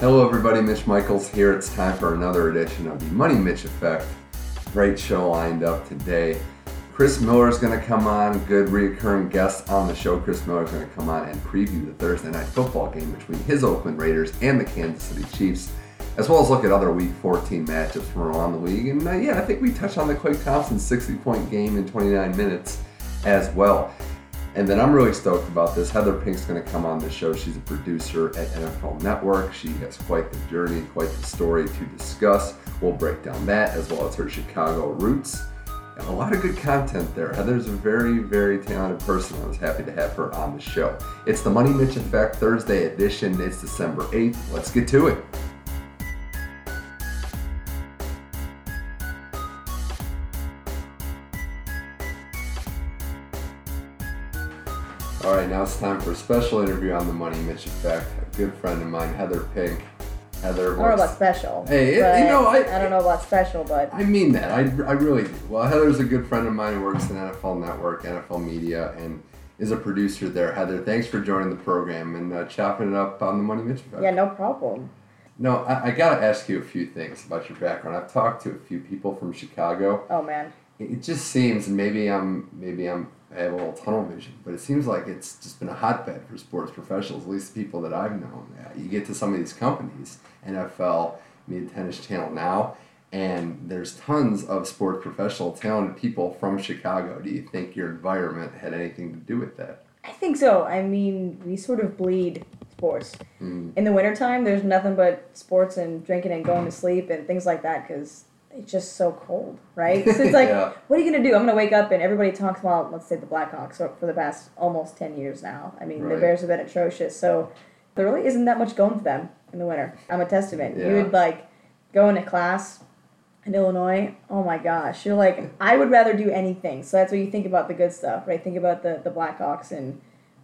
Hello everybody, Mitch Michaels here. It's time for another edition of the Money Mitch Effect. Great show lined up today. Chris Miller is going to come on, good reoccurring guest on the show. Chris Miller is going to come on and preview the Thursday night football game between his Oakland Raiders and the Kansas City Chiefs, as well as look at other Week 14 matchups from around the league. And I think we touched on the Klay Thompson 60-point game in 29 minutes as well. And then I'm really stoked about this. Heather Pink's going to come on the show. She's a producer at NFL Network. She has quite the journey, quite the story to discuss. We'll break down that as well as her Chicago roots. And a lot of good content there. Heather's a very, very talented person. I was happy to have her on the show. It's the Money Mitch Effect Thursday edition. It's December 8th. Let's get to it. All right, now it's time for a special interview on the Money Mitch Effect. A good friend of mine, Heather Pink. Heather, I don't know about special. Hey, I don't know about special, but I mean that. I really do. Well, Heather's a good friend of mine who works in NFL Network, NFL Media, and is a producer there. Heather, thanks for joining the program and chopping it up on the Money Mitch Effect. Yeah, no problem. No, I got to ask you a few things about your background. I've talked to a few people from Chicago. Oh man. It just seems, and I have a little tunnel vision, but it seems like it's just been a hotbed for sports professionals, at least the people that I've known. You get to some of these companies, NFL, Mid Tennis Channel now, and there's tons of sports professional, talented people from Chicago. Do you think your environment had anything to do with that? I think so. I mean, we sort of bleed sports. Mm. In the wintertime, there's nothing but sports and drinking and going to sleep and things like that because it's just so cold, right? So it's like, yeah. What are you going to do? I'm going to wake up and everybody talks about, let's say, the Blackhawks for the past almost 10 years now. I mean, right. The Bears have been atrocious, so there really isn't that much going for them in the winter. I'm a testament. Yeah. You would, go into class in Illinois. Oh, my gosh. You're like, I would rather do anything. So that's what you think about the good stuff, right? Think about the Blackhawks. And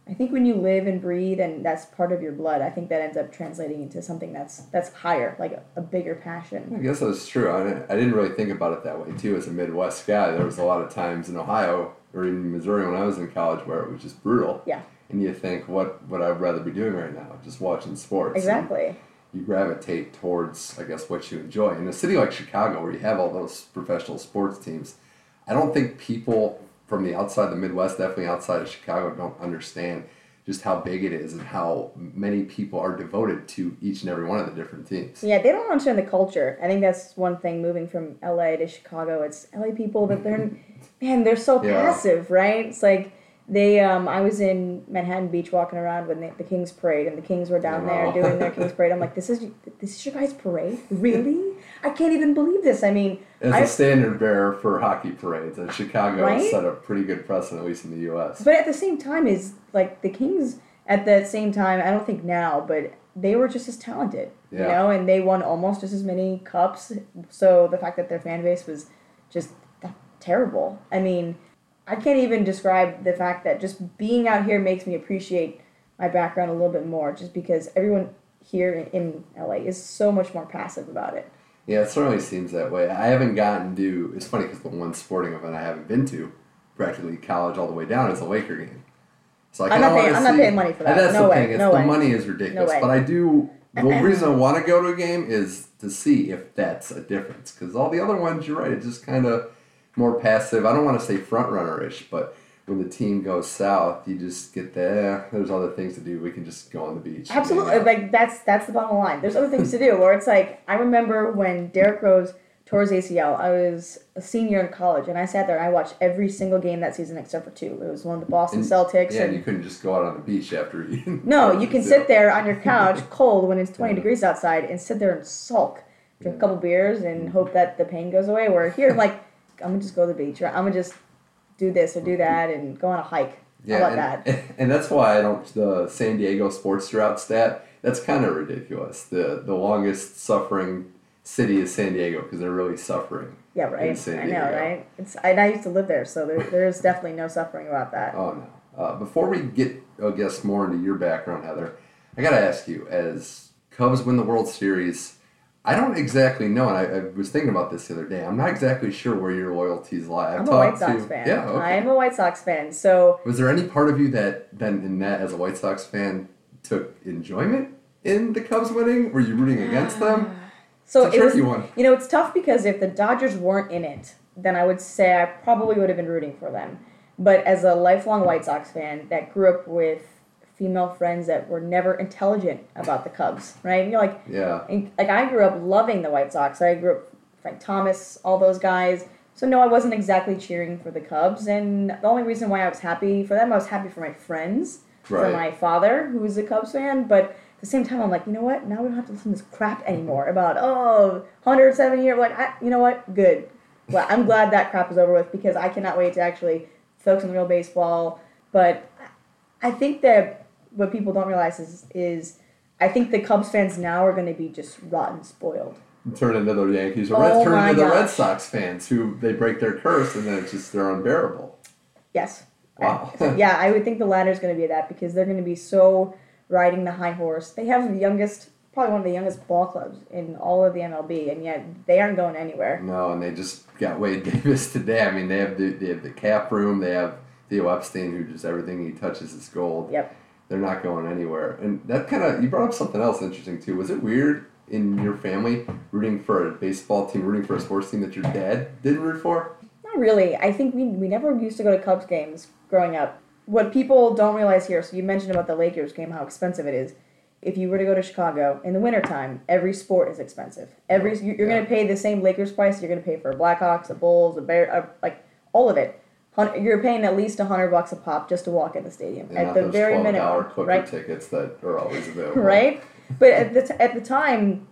I think when you live and breathe and that's part of your blood, I think that ends up translating into something that's higher, like a bigger passion. I guess that's true. I didn't really think about it that way, too, as a Midwest guy. There was a lot of times in Ohio or in Missouri when I was in college where it was just brutal. Yeah. And you think, what would I rather be doing right now? Just watching sports. Exactly. And you gravitate towards, I guess, what you enjoy. In a city like Chicago where you have all those professional sports teams, I don't think people from the outside, the Midwest, definitely outside of Chicago, don't understand just how big it is and how many people are devoted to each and every one of the different teams. Yeah, they don't understand the culture. I think that's one thing moving from L.A. to Chicago. It's L.A. people, but they're so passive, right? It's like I was in Manhattan Beach walking around when the Kings Parade, and the Kings were down there doing their Kings Parade. I'm like, this is your guys' parade? Really? I can't even believe this. I mean, as a standard bearer for hockey parades, and Chicago has set a pretty good precedent, at least in the U.S. But at the same time, the Kings at that same time, I don't think now, but they were just as talented, and they won almost just as many cups. So the fact that their fan base was just terrible, I mean, I can't even describe the fact that just being out here makes me appreciate my background a little bit more just because everyone here in L.A. is so much more passive about it. Yeah, it certainly seems that way. I haven't gotten to... It's funny because the one sporting event I haven't been to, practically college all the way down, is a Laker game. So I'm not paying money for that. That's the thing. The money is ridiculous. No, but I do... The reason I want to go to a game is to see if that's a difference. Because all the other ones, you're right, it's just kind of more passive. I don't want to say front-runner-ish, but when the team goes south, you just get there. There's other things to do. We can just go on the beach. Absolutely. That's the bottom line. There's other things to do where it's like, I remember when Derrick Rose tore his ACL, I was a senior in college, and I sat there and I watched every single game that season except for two. It was one of the Boston Celtics. Yeah, and you couldn't just go out on the beach after you. No, you can sit there on your couch cold when it's 20 degrees outside and sit there and sulk, drink a couple beers and hope that the pain goes away. Where here, I'm going to just go to the beach, or I'm going to just do this or do that and go on a hike. Yeah, how about that? And that's why I don't, the San Diego sports drought stat, that's kind of ridiculous. The longest suffering city is San Diego because they're really suffering. Yeah, right. In San Diego. I know, right? I used to live there, so there is definitely no suffering about that. Oh, no. Before we get, I guess, more into your background, Heather, I got to ask you, as Cubs win the World Series, I don't exactly know, and I was thinking about this the other day. I'm not exactly sure where your loyalties lie. I'm a White Sox fan. Yeah, okay. I am a White Sox fan. So was there any part of you that, then in that as a White Sox fan, took enjoyment in the Cubs winning? Were you rooting against them? So it's a tricky one. You know, it's tough because if the Dodgers weren't in it, then I would say I probably would have been rooting for them. But as a lifelong White Sox fan that grew up with female friends that were never intelligent about the Cubs, right? And you're like, yeah. And, like, I grew up loving the White Sox. I grew up Frank Thomas, all those guys. So no, I wasn't exactly cheering for the Cubs. And the only reason why I was happy for them, I was happy for my friends, right, for my father, who was a Cubs fan. But at the same time, I'm like, you know what? Now we don't have to listen to this crap anymore about, 107-year. Like, you know what? Good. Well, I'm glad that crap is over with because I cannot wait to actually focus on real baseball. But I think that what people don't realize is I think the Cubs fans now are going to be just rotten spoiled. Turn into the Yankees or turn into the Red Sox fans who they break their curse and then it's just they're unbearable. Yes. Wow. Yeah, I would think the latter is going to be that because they're going to be so riding the high horse. They have the youngest, probably one of the youngest ball clubs in all of the MLB, and yet they aren't going anywhere. No, and they just got Wade Davis today. I mean, they have the cap room. They have Theo Epstein, who just everything he touches is gold. Yep. They're not going anywhere. And that kind of, you brought up something else interesting, too. Was it weird in your family rooting for a baseball team, rooting for a sports team that your dad didn't root for? Not really. I think we never used to go to Cubs games growing up. What people don't realize here, so you mentioned about the Lakers game, how expensive it is. If you were to go to Chicago in the wintertime, every sport is expensive. You're going to pay the same Lakers price you're going to pay for a Blackhawks, a Bulls, a Bears, like all of it. You're paying at least $100 a pop just to walk in the stadium, and at the very minimum. Not those 12-hour clicker tickets that are always available. Right? But at the time,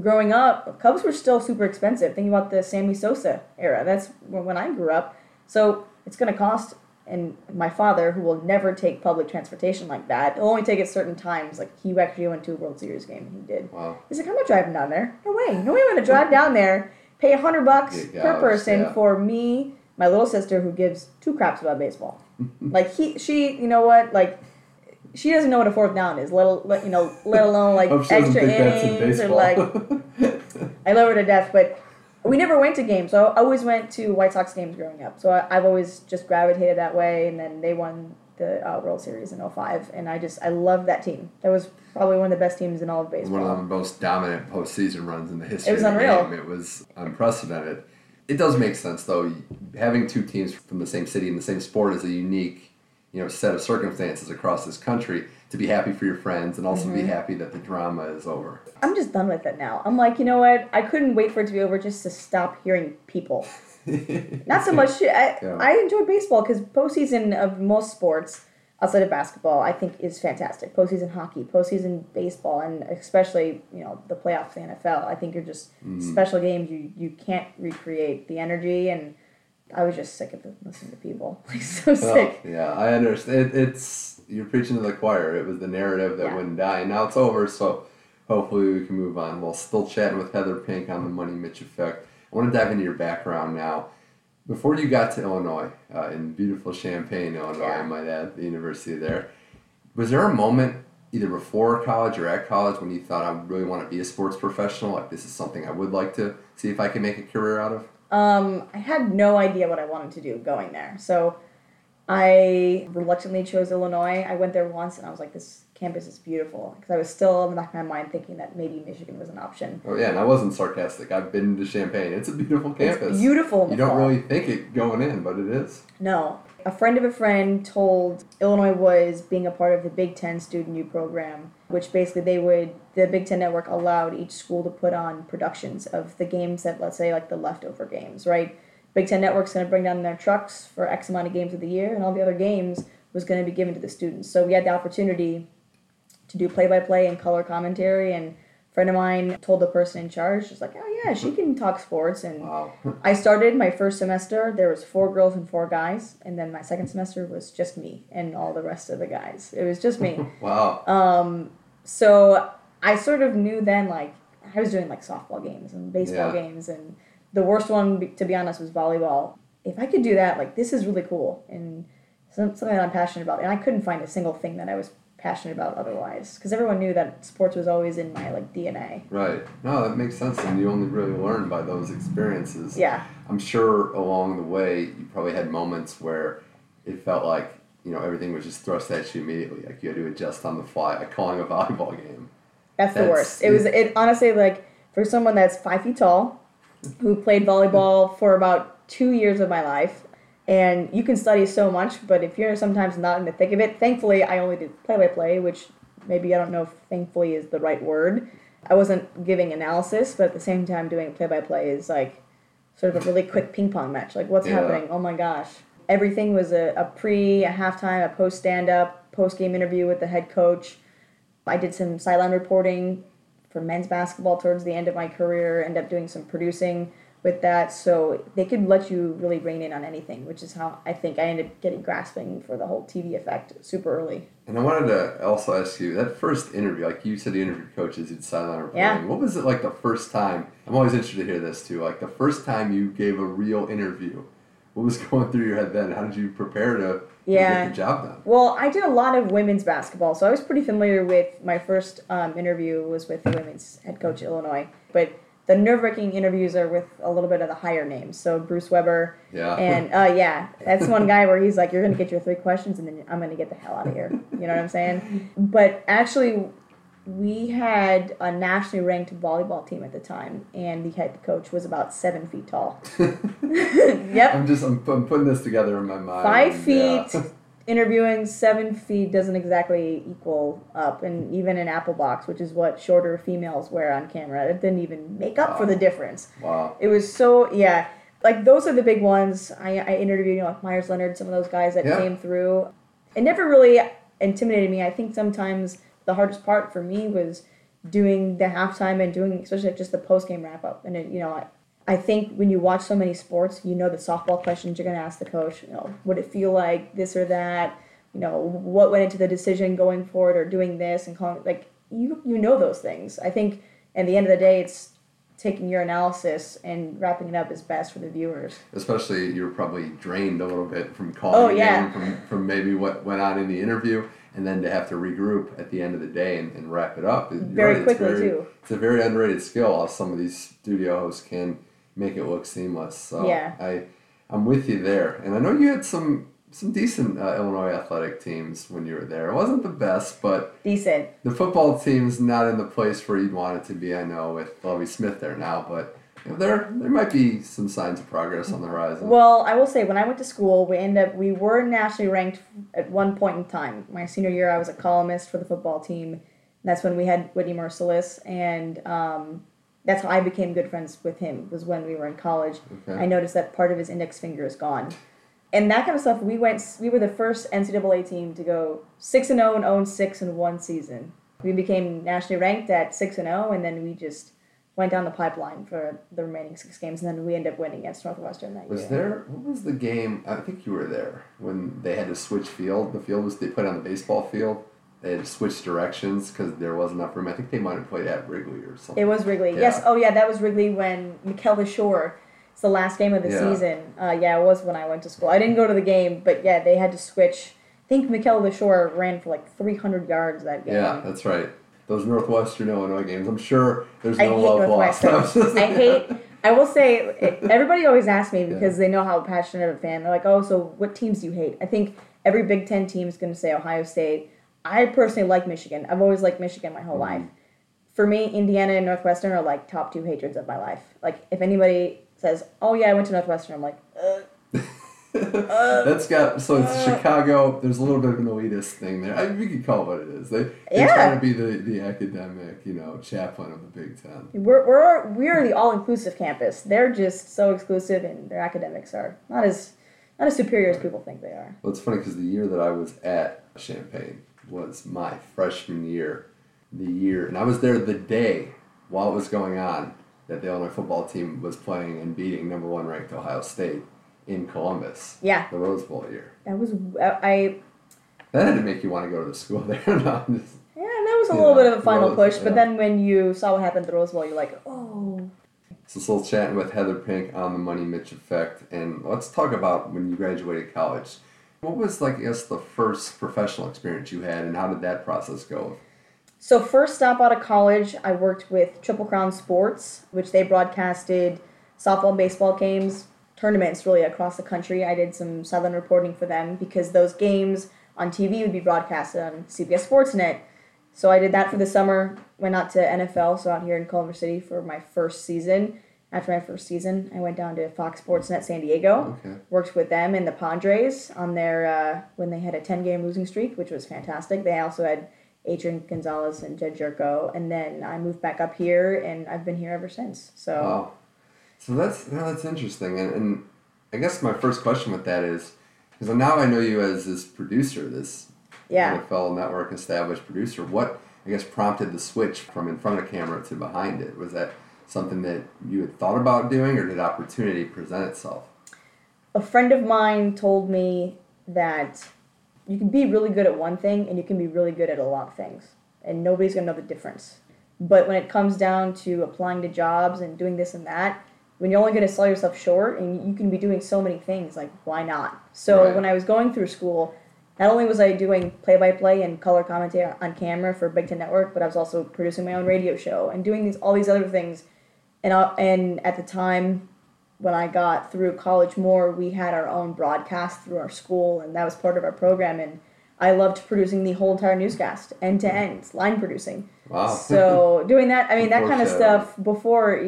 growing up, Cubs were still super expensive. Thinking about the Sammy Sosa era. That's when I grew up. So it's going to cost, and my father, who will never take public transportation like that, he'll only take it certain times. Like, he actually went to a World Series game, and he did. Wow. He's like, I'm not driving down there. No way I'm going to drive down there, pay $100 per person for me, my little sister, who gives two craps about baseball. Like, you know what? Like, she doesn't know what a fourth down is. Let alone like extra innings or like. I love her to death, but we never went to games. So I always went to White Sox games growing up. So I've always just gravitated that way. And then they won the World Series in 2005, and I loved that team. That was probably one of the best teams in all of baseball. One of the most dominant postseason runs in the history. It was unreal. It was unprecedented. It does make sense, though. Having two teams from the same city in the same sport is a unique, set of circumstances across this country to be happy for your friends and also be happy that the drama is over. I'm just done with it now. I'm like, you know what? I couldn't wait for it to be over just to stop hearing people. Not so much. I enjoy baseball because postseason of most sports outside of basketball, I think, is fantastic. Postseason hockey, postseason baseball, and especially, the playoffs, the NFL. I think you're just special games you can't recreate. The energy, and I was just sick of listening to people. Like, so sick. Yeah, I understand. It's you're preaching to the choir. It was the narrative that wouldn't die, and now it's over, so hopefully we can move on. While still chatting with Heather Pink on the Money Mitch Effect, I want to dive into your background now. Before you got to Illinois, in beautiful Champaign, Illinois, I might add, the university there, was there a moment either before college or at college when you thought, I really want to be a sports professional, like this is something I would like to see if I can make a career out of? I had no idea what I wanted to do going there. So I reluctantly chose Illinois. I went there once and I was like, this campus is beautiful, because I was still in the back of my mind thinking that maybe Michigan was an option. Oh yeah, and I wasn't sarcastic. I've been to Champaign. It's a beautiful campus. It's beautiful. You don't really think it going in, but it is. No. A friend of a friend told Illinois was being a part of the Big Ten Student U program, which basically the Big Ten Network allowed each school to put on productions of the games that, let's say, like the leftover games, right? Big Ten Network's going to bring down their trucks for X amount of games of the year, and all the other games was going to be given to the students. So we had the opportunity to do play-by-play and color commentary, and a friend of mine told the person in charge, just like, oh yeah, she can talk sports, and wow. I started my first semester, there was 4 girls and 4 guys, and then my second semester was just me and all the rest of the guys. It was just me. Wow. So I sort of knew then, like, I was doing, like, softball games and baseball games, and the worst one, to be honest, was volleyball. If I could do that, like, this is really cool, and something that I'm passionate about, and I couldn't find a single thing that I was passionate about otherwise, because everyone knew that sports was always in my, like, DNA. Right. No, that makes sense, and you only really learn by those experiences. Yeah. I'm sure along the way you probably had moments where it felt like, everything was just thrust at you immediately, like you had to adjust on the fly, like calling a volleyball game. That's the worst. It was, it honestly, like, for someone that's 5 feet tall, who played volleyball for about 2 years of my life, and you can study so much, but if you're sometimes not in the thick of it, thankfully I only did play-by-play, which maybe I don't know if thankfully is the right word. I wasn't giving analysis, but at the same time doing play-by-play is like sort of a really quick ping-pong match. Like, what's happening? Oh my gosh. Everything was a pre, a halftime, a post-stand-up, post-game interview with the head coach. I did some sideline reporting for men's basketball towards the end of my career, ended up doing some producing with that. So they could let you really rein in on anything, which is how I think I ended up grasping for the whole TV effect super early. And I wanted to also ask you, that first interview, like you said, you interviewed coaches, you did sideline reporting. Yeah. What was it like the first time? I'm always interested to hear this too. Like the first time you gave a real interview, what was going through your head then? How did you prepare to get the job done? Well, I did a lot of women's basketball, so I was pretty familiar with my first interview was with the women's head coach at Illinois. But the nerve-wracking interviews are with a little bit of the higher names. So Bruce Weber. Yeah. And, that's one guy where he's like, you're going to get your three questions, and then I'm going to get the hell out of here. You know what I'm saying? But actually, we had a nationally ranked volleyball team at the time, and the head coach was about 7 feet tall. Yep. I'm putting this together in my mind. 5 feet interviewing 7 feet doesn't exactly equal up, and even an apple box, which is what shorter females wear on camera, it didn't even make up for the difference. Wow. It was so like those are the big ones. I interviewed, like Myers Leonard, some of those guys that came through. It never really intimidated me. I think sometimes the hardest part for me was doing the halftime and doing, especially like just the post-game wrap-up. And, I think when you watch so many sports, the softball questions you're going to ask the coach, would it feel like this or that? What went into the decision going forward or doing this and calling, like, you know those things. I think at the end of the day, it's taking your analysis and wrapping it up is best for the viewers. Especially you're probably drained a little bit from calling in, from maybe what went on in the interview. And then to have to regroup at the end of the day and wrap it up. Very quickly, too. It's a very underrated skill how some of these studio hosts can make it look seamless. So I'm with you there. And I know you had some decent Illinois athletic teams when you were there. It wasn't the best, but... decent. The football team's not in the place where you'd want it to be, I know, with Lovie Smith there now, but... There might be some signs of progress on the horizon. Well, I will say, when I went to school, we were nationally ranked at one point in time. My senior year, I was a columnist for the football team. That's when we had Whitney Merciless, and that's how I became good friends with him, was when we were in college. Okay. I noticed that part of his index finger is gone. And that kind of stuff, we were the first NCAA team to go 6-0 and 0-6 in one season. We became nationally ranked at 6-0, and then we just... went down the pipeline for the remaining six games, and then we ended up winning against Northwestern that year. What was the game? I think you were there when they had to switch field. The field was, they played on the baseball field. They had to switch directions because there wasn't enough room. I think they might have played at Wrigley or something. It was Wrigley. Yeah. Yes. Oh, yeah, that was Wrigley when Mikel Leshoure, it's the last game of the season. It was when I went to school. I didn't go to the game, but they had to switch. I think Mikel Leshoure ran for 300 yards that game. Yeah, that's right. Those Northwestern Illinois games. I'm sure there's no love lost. I will say, everybody always asks me because they know how passionate of a fan. They're like, oh, so what teams do you hate? I think every Big Ten team is going to say Ohio State. I personally like Michigan. I've always liked Michigan my whole life. For me, Indiana and Northwestern are top two hatreds of my life. If anybody says, oh, yeah, I went to Northwestern, I'm like, ugh. It's Chicago. There's a little bit of an elitist thing there. We could call it what it is. They try to be the academic, chaplain of the Big Ten. We're the all-inclusive campus. They're just so exclusive, and their academics are not as superior as people think they are. Well, it's funny because the year that I was at Champaign was my freshman year, and I was there the day while it was going on that the Illinois football team was playing and beating number one ranked Ohio State. In Columbus. Yeah. The Rose Bowl year. That had to make you want to go to the school there. That was a little bit of a final push, but then when you saw what happened at the Rose Bowl, you're like, oh. So this little chatting with Heather Pink on the Money Mitch Effect, and let's talk about when you graduated college. What was, the first professional experience you had, and how did that process go? So first stop out of college, I worked with Triple Crown Sports, which they broadcasted softball and baseball games, tournaments really across the country. I did some sideline reporting for them because those games on TV would be broadcasted on CBS Sportsnet So I did that for the summer, went out to NFL, so out here in Culver City for my first season. After my first season, I went down to Fox Sports Net San Diego, worked with them and the Padres on their when they had a 10-game losing streak, which was fantastic. They also had Adrian Gonzalez and Jed Jerko, and then I moved back up here, and I've been here ever since. So, wow. So that's interesting, and I guess my first question with that is, because now I know you as this producer, this NFL Network established producer. What, I guess, prompted the switch from in front of camera to behind it? Was that something that you had thought about doing, or did opportunity present itself? A friend of mine told me that you can be really good at one thing and you can be really good at a lot of things, and nobody's going to know the difference. But when it comes down to applying to jobs and doing this and that, when you're only going to sell yourself short and you can be doing so many things, like, why not? So when I was going through school, not only was I doing play-by-play and color commentary on camera for Big Ten Network, but I was also producing my own radio show and doing all these other things. And at the time when I got through college more, we had our own broadcast through our school, and that was part of our program. And I loved producing the whole entire newscast, end-to-end, line producing. Wow. So doing that, I mean, that kind of stuff before,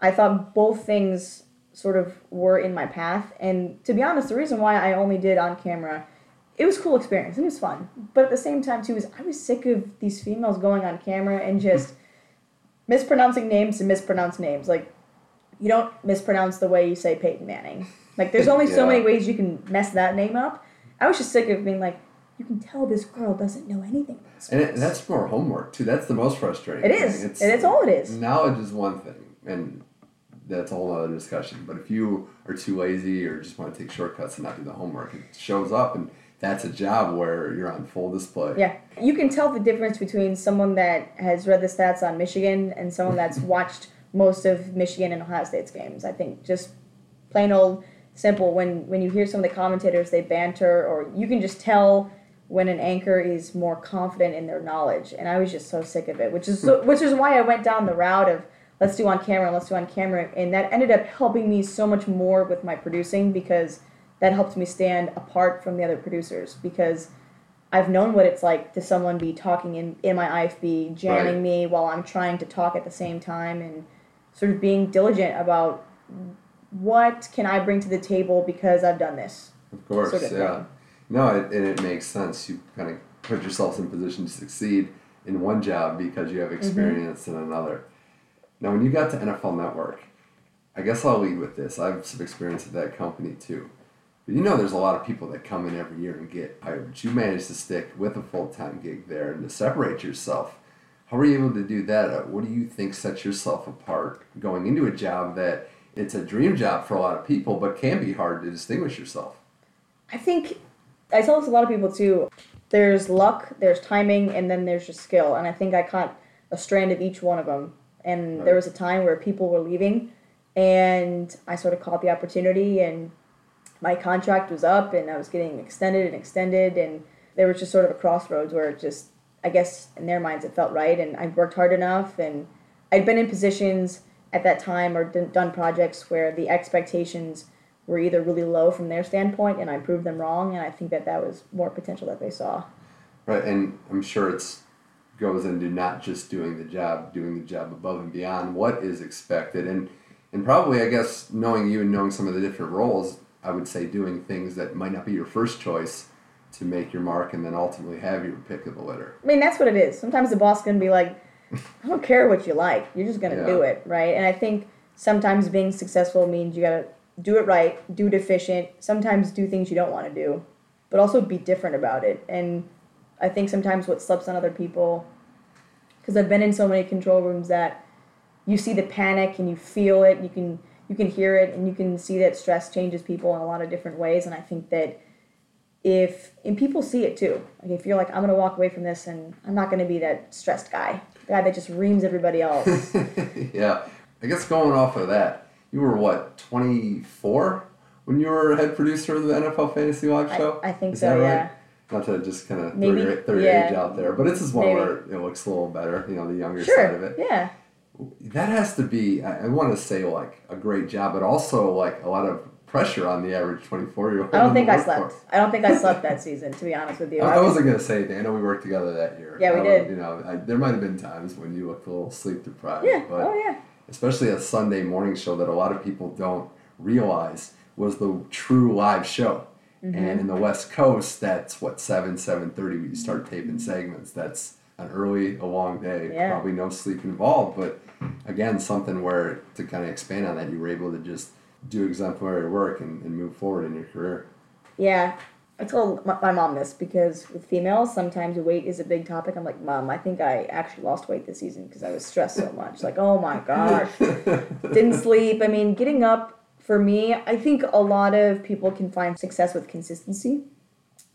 I thought both things sort of were in my path. And to be honest, the reason why I only did on camera, it was a cool experience, and it was fun. But at the same time, too, I was sick of these females going on camera and just mispronouncing names. Like, you don't mispronounce the way you say Peyton Manning. Like, there's only so many ways you can mess that name up. I was just sick of being like, you can tell this girl doesn't know anything about this place. And that's more homework, too. That's the most frustrating thing. It is. It's all it is. Knowledge is one thing, and that's a whole other discussion. But if you are too lazy or just want to take shortcuts and not do the homework, it shows up, and that's a job where you're on full display. Yeah. You can tell the difference between someone that has read the stats on Michigan and someone that's watched most of Michigan and Ohio State's games. I think just plain old simple, when you hear some of the commentators, they banter, or you can just tell when an anchor is more confident in their knowledge. And I was just so sick of it, which is why I went down the route of let's do on camera. And that ended up helping me so much more with my producing, because that helped me stand apart from the other producers, because I've known what it's like to someone be talking in my IFB, jamming me while I'm trying to talk at the same time, and sort of being diligent about what can I bring to the table because I've done this. Of course, sort of thing. No, it makes sense. You kind of put yourselves in position to succeed in one job because you have experience in another. Now, when you got to NFL Network, I guess I'll lead with this. I have some experience at that company, too. But there's a lot of people that come in every year and get hired. You managed to stick with a full-time gig there and to separate yourself. How were you able to do that? What do you think sets yourself apart going into a job that it's a dream job for a lot of people, but can be hard to distinguish yourself? I think, I tell this to a lot of people too, there's luck, there's timing, and then there's just skill. And I think I caught a strand of each one of them. And there was a time where people were leaving, and I sort of caught the opportunity, and my contract was up, and I was getting extended, and there was just sort of a crossroads where it just, I guess, in their minds, it felt right, and I'd worked hard enough, and I'd been in positions at that time or done projects where the expectations were either really low from their standpoint, and I proved them wrong, and I think that was more potential that they saw. Right, and I'm sure it goes into not just doing the job above and beyond what is expected, and probably, I guess, knowing you and knowing some of the different roles, I would say doing things that might not be your first choice to make your mark and then ultimately have your pick of the litter. I mean, that's what it is. Sometimes the boss can be like, I don't care what you like. You're just going to do it, right? And I think sometimes being successful means you got to do it right, do it efficient, sometimes do things you don't want to do, but also be different about it. And I think sometimes what slips on other people, because I've been in so many control rooms that you see the panic and you feel it, you can hear it, and you can see that stress changes people in a lot of different ways. And I think that and people see it too. Like, if you're like, I'm going to walk away from this and I'm not going to be that stressed guy, the guy that just reams everybody else. Yeah. I guess going off of that, you were what, 24 when you were head producer of the NFL Fantasy Live show? I think so, right? Yeah. Not to just kind of throw your age out there, but this is one where it looks a little better, the younger side of it. Yeah. That has to be, I want to say, like, a great job, but also, like, a lot of pressure on the average 24-year-old. I don't think I slept that season, to be honest with you. I wasn't going to say, Dan, I know we worked together that year. Yeah, we did. You know, there might have been times when you looked a little sleep deprived. Yeah, but especially a Sunday morning show that a lot of people don't realize was the true live show. Mm-hmm. And in the West Coast, that's, 7:30 when you start taping segments. That's an early, a long day. Yeah. Probably no sleep involved. But, again, something where, to kind of expand on that, you were able to just do exemplary work and move forward in your career. Yeah. I told my mom this because with females, sometimes weight is a big topic. I'm like, Mom, I think I actually lost weight this season because I was stressed so much. Like, oh, my gosh. Didn't sleep. I mean, getting up. For me, I think a lot of people can find success with consistency.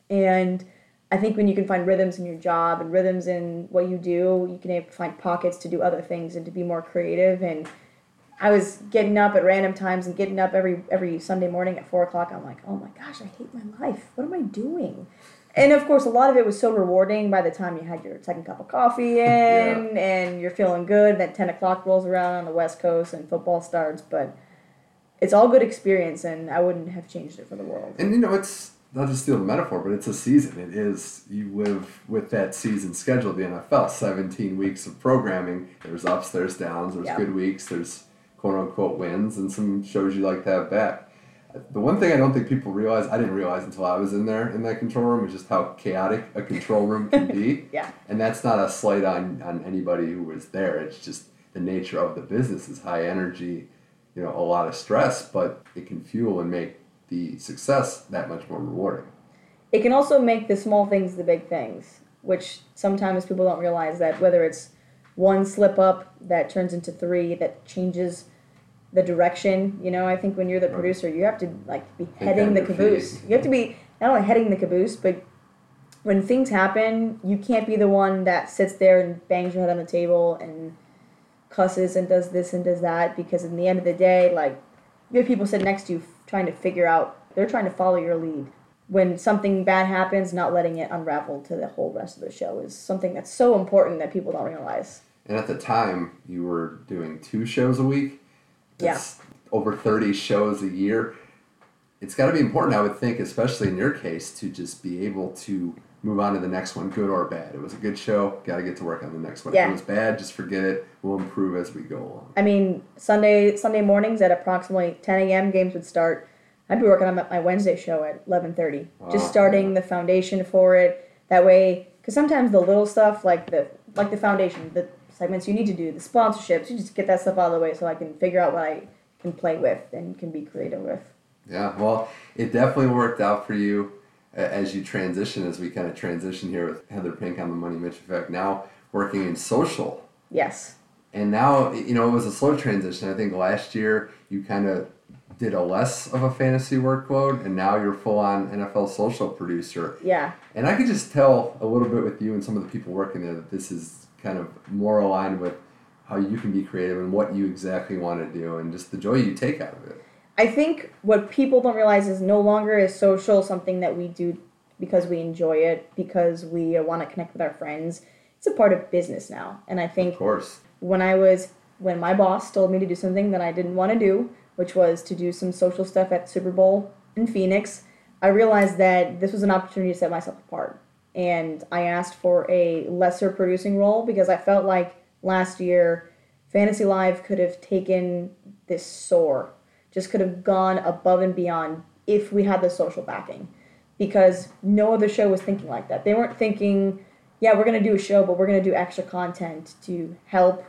And I think when you can find rhythms in your job and rhythms in what you do, you can find pockets to do other things and to be more creative. And I was getting up at random times and getting up every Sunday morning at 4 o'clock. I'm like, oh my gosh, I hate my life. What am I doing? And, of course, a lot of it was so rewarding by the time you had your second cup of coffee in and you're feeling good. That 10 o'clock rolls around on the West Coast and football starts, but it's all good experience, and I wouldn't have changed it for the world. And, you know, it's not just steal the metaphor, but it's a season. It is, you live with that season schedule, the NFL, 17 weeks of programming. There's ups, there's downs, there's good weeks, there's quote-unquote wins, and some shows you like to have back. The one thing I don't think people realize, I didn't realize until I was in there, in that control room, is just how chaotic a control room can be. Yeah. And that's not a slight on anybody who was there. It's just the nature of the business is high energy, you know, a lot of stress, but it can fuel and make the success that much more rewarding. It can also make the small things the big things, which sometimes people don't realize that whether it's one slip up that turns into three, that changes the direction. You know, I think when you're the producer, you have to be heading the caboose. You have to be not only heading the caboose, but when things happen, you can't be the one that sits there and bangs your head on the table and cusses and does this and does that, because in the end of the day, you have people sitting next to you trying to figure out, they're trying to follow your lead. When something bad happens, not letting it unravel to the whole rest of the show is something that's so important that people don't realize. And at the time, you were doing 2 shows a week. That's over 30 shows a year. It's got to be important, I would think, especially in your case, to just be able to move on to the next one, good or bad. It was a good show, got to get to work on the next one. Yeah. If it was bad, just forget it. We'll improve as we go along. I mean, Sunday mornings at approximately 10 a.m. games would start. I'd be working on my Wednesday show at 11:30, just starting the foundation for it. That way, because sometimes the little stuff, like the foundation, the segments you need to do, the sponsorships, you just get that stuff out of the way so I can figure out what I can play with and can be creative with. Yeah, well, it definitely worked out for you. As we kind of transition here with Heather Pink on the Money Mitch Effect, now working in social. Yes. And now, you know, it was a slow transition. I think last year you kind of did a less of a fantasy workload, and now you're full-on NFL social producer. Yeah. And I could just tell a little bit with you and some of the people working there that this is kind of more aligned with how you can be creative and what you exactly want to do and just the joy you take out of it. I think what people don't realize is no longer is social something that we do because we enjoy it, because we want to connect with our friends. It's a part of business now. And I think when my boss told me to do something that I didn't want to do, which was to do some social stuff at Super Bowl in Phoenix, I realized that this was an opportunity to set myself apart. And I asked for a lesser producing role because I felt like last year Fantasy Live could have taken this soar. Just could have gone above and beyond if we had the social backing, because no other show was thinking like that. They weren't thinking, we're going to do a show, but we're going to do extra content to help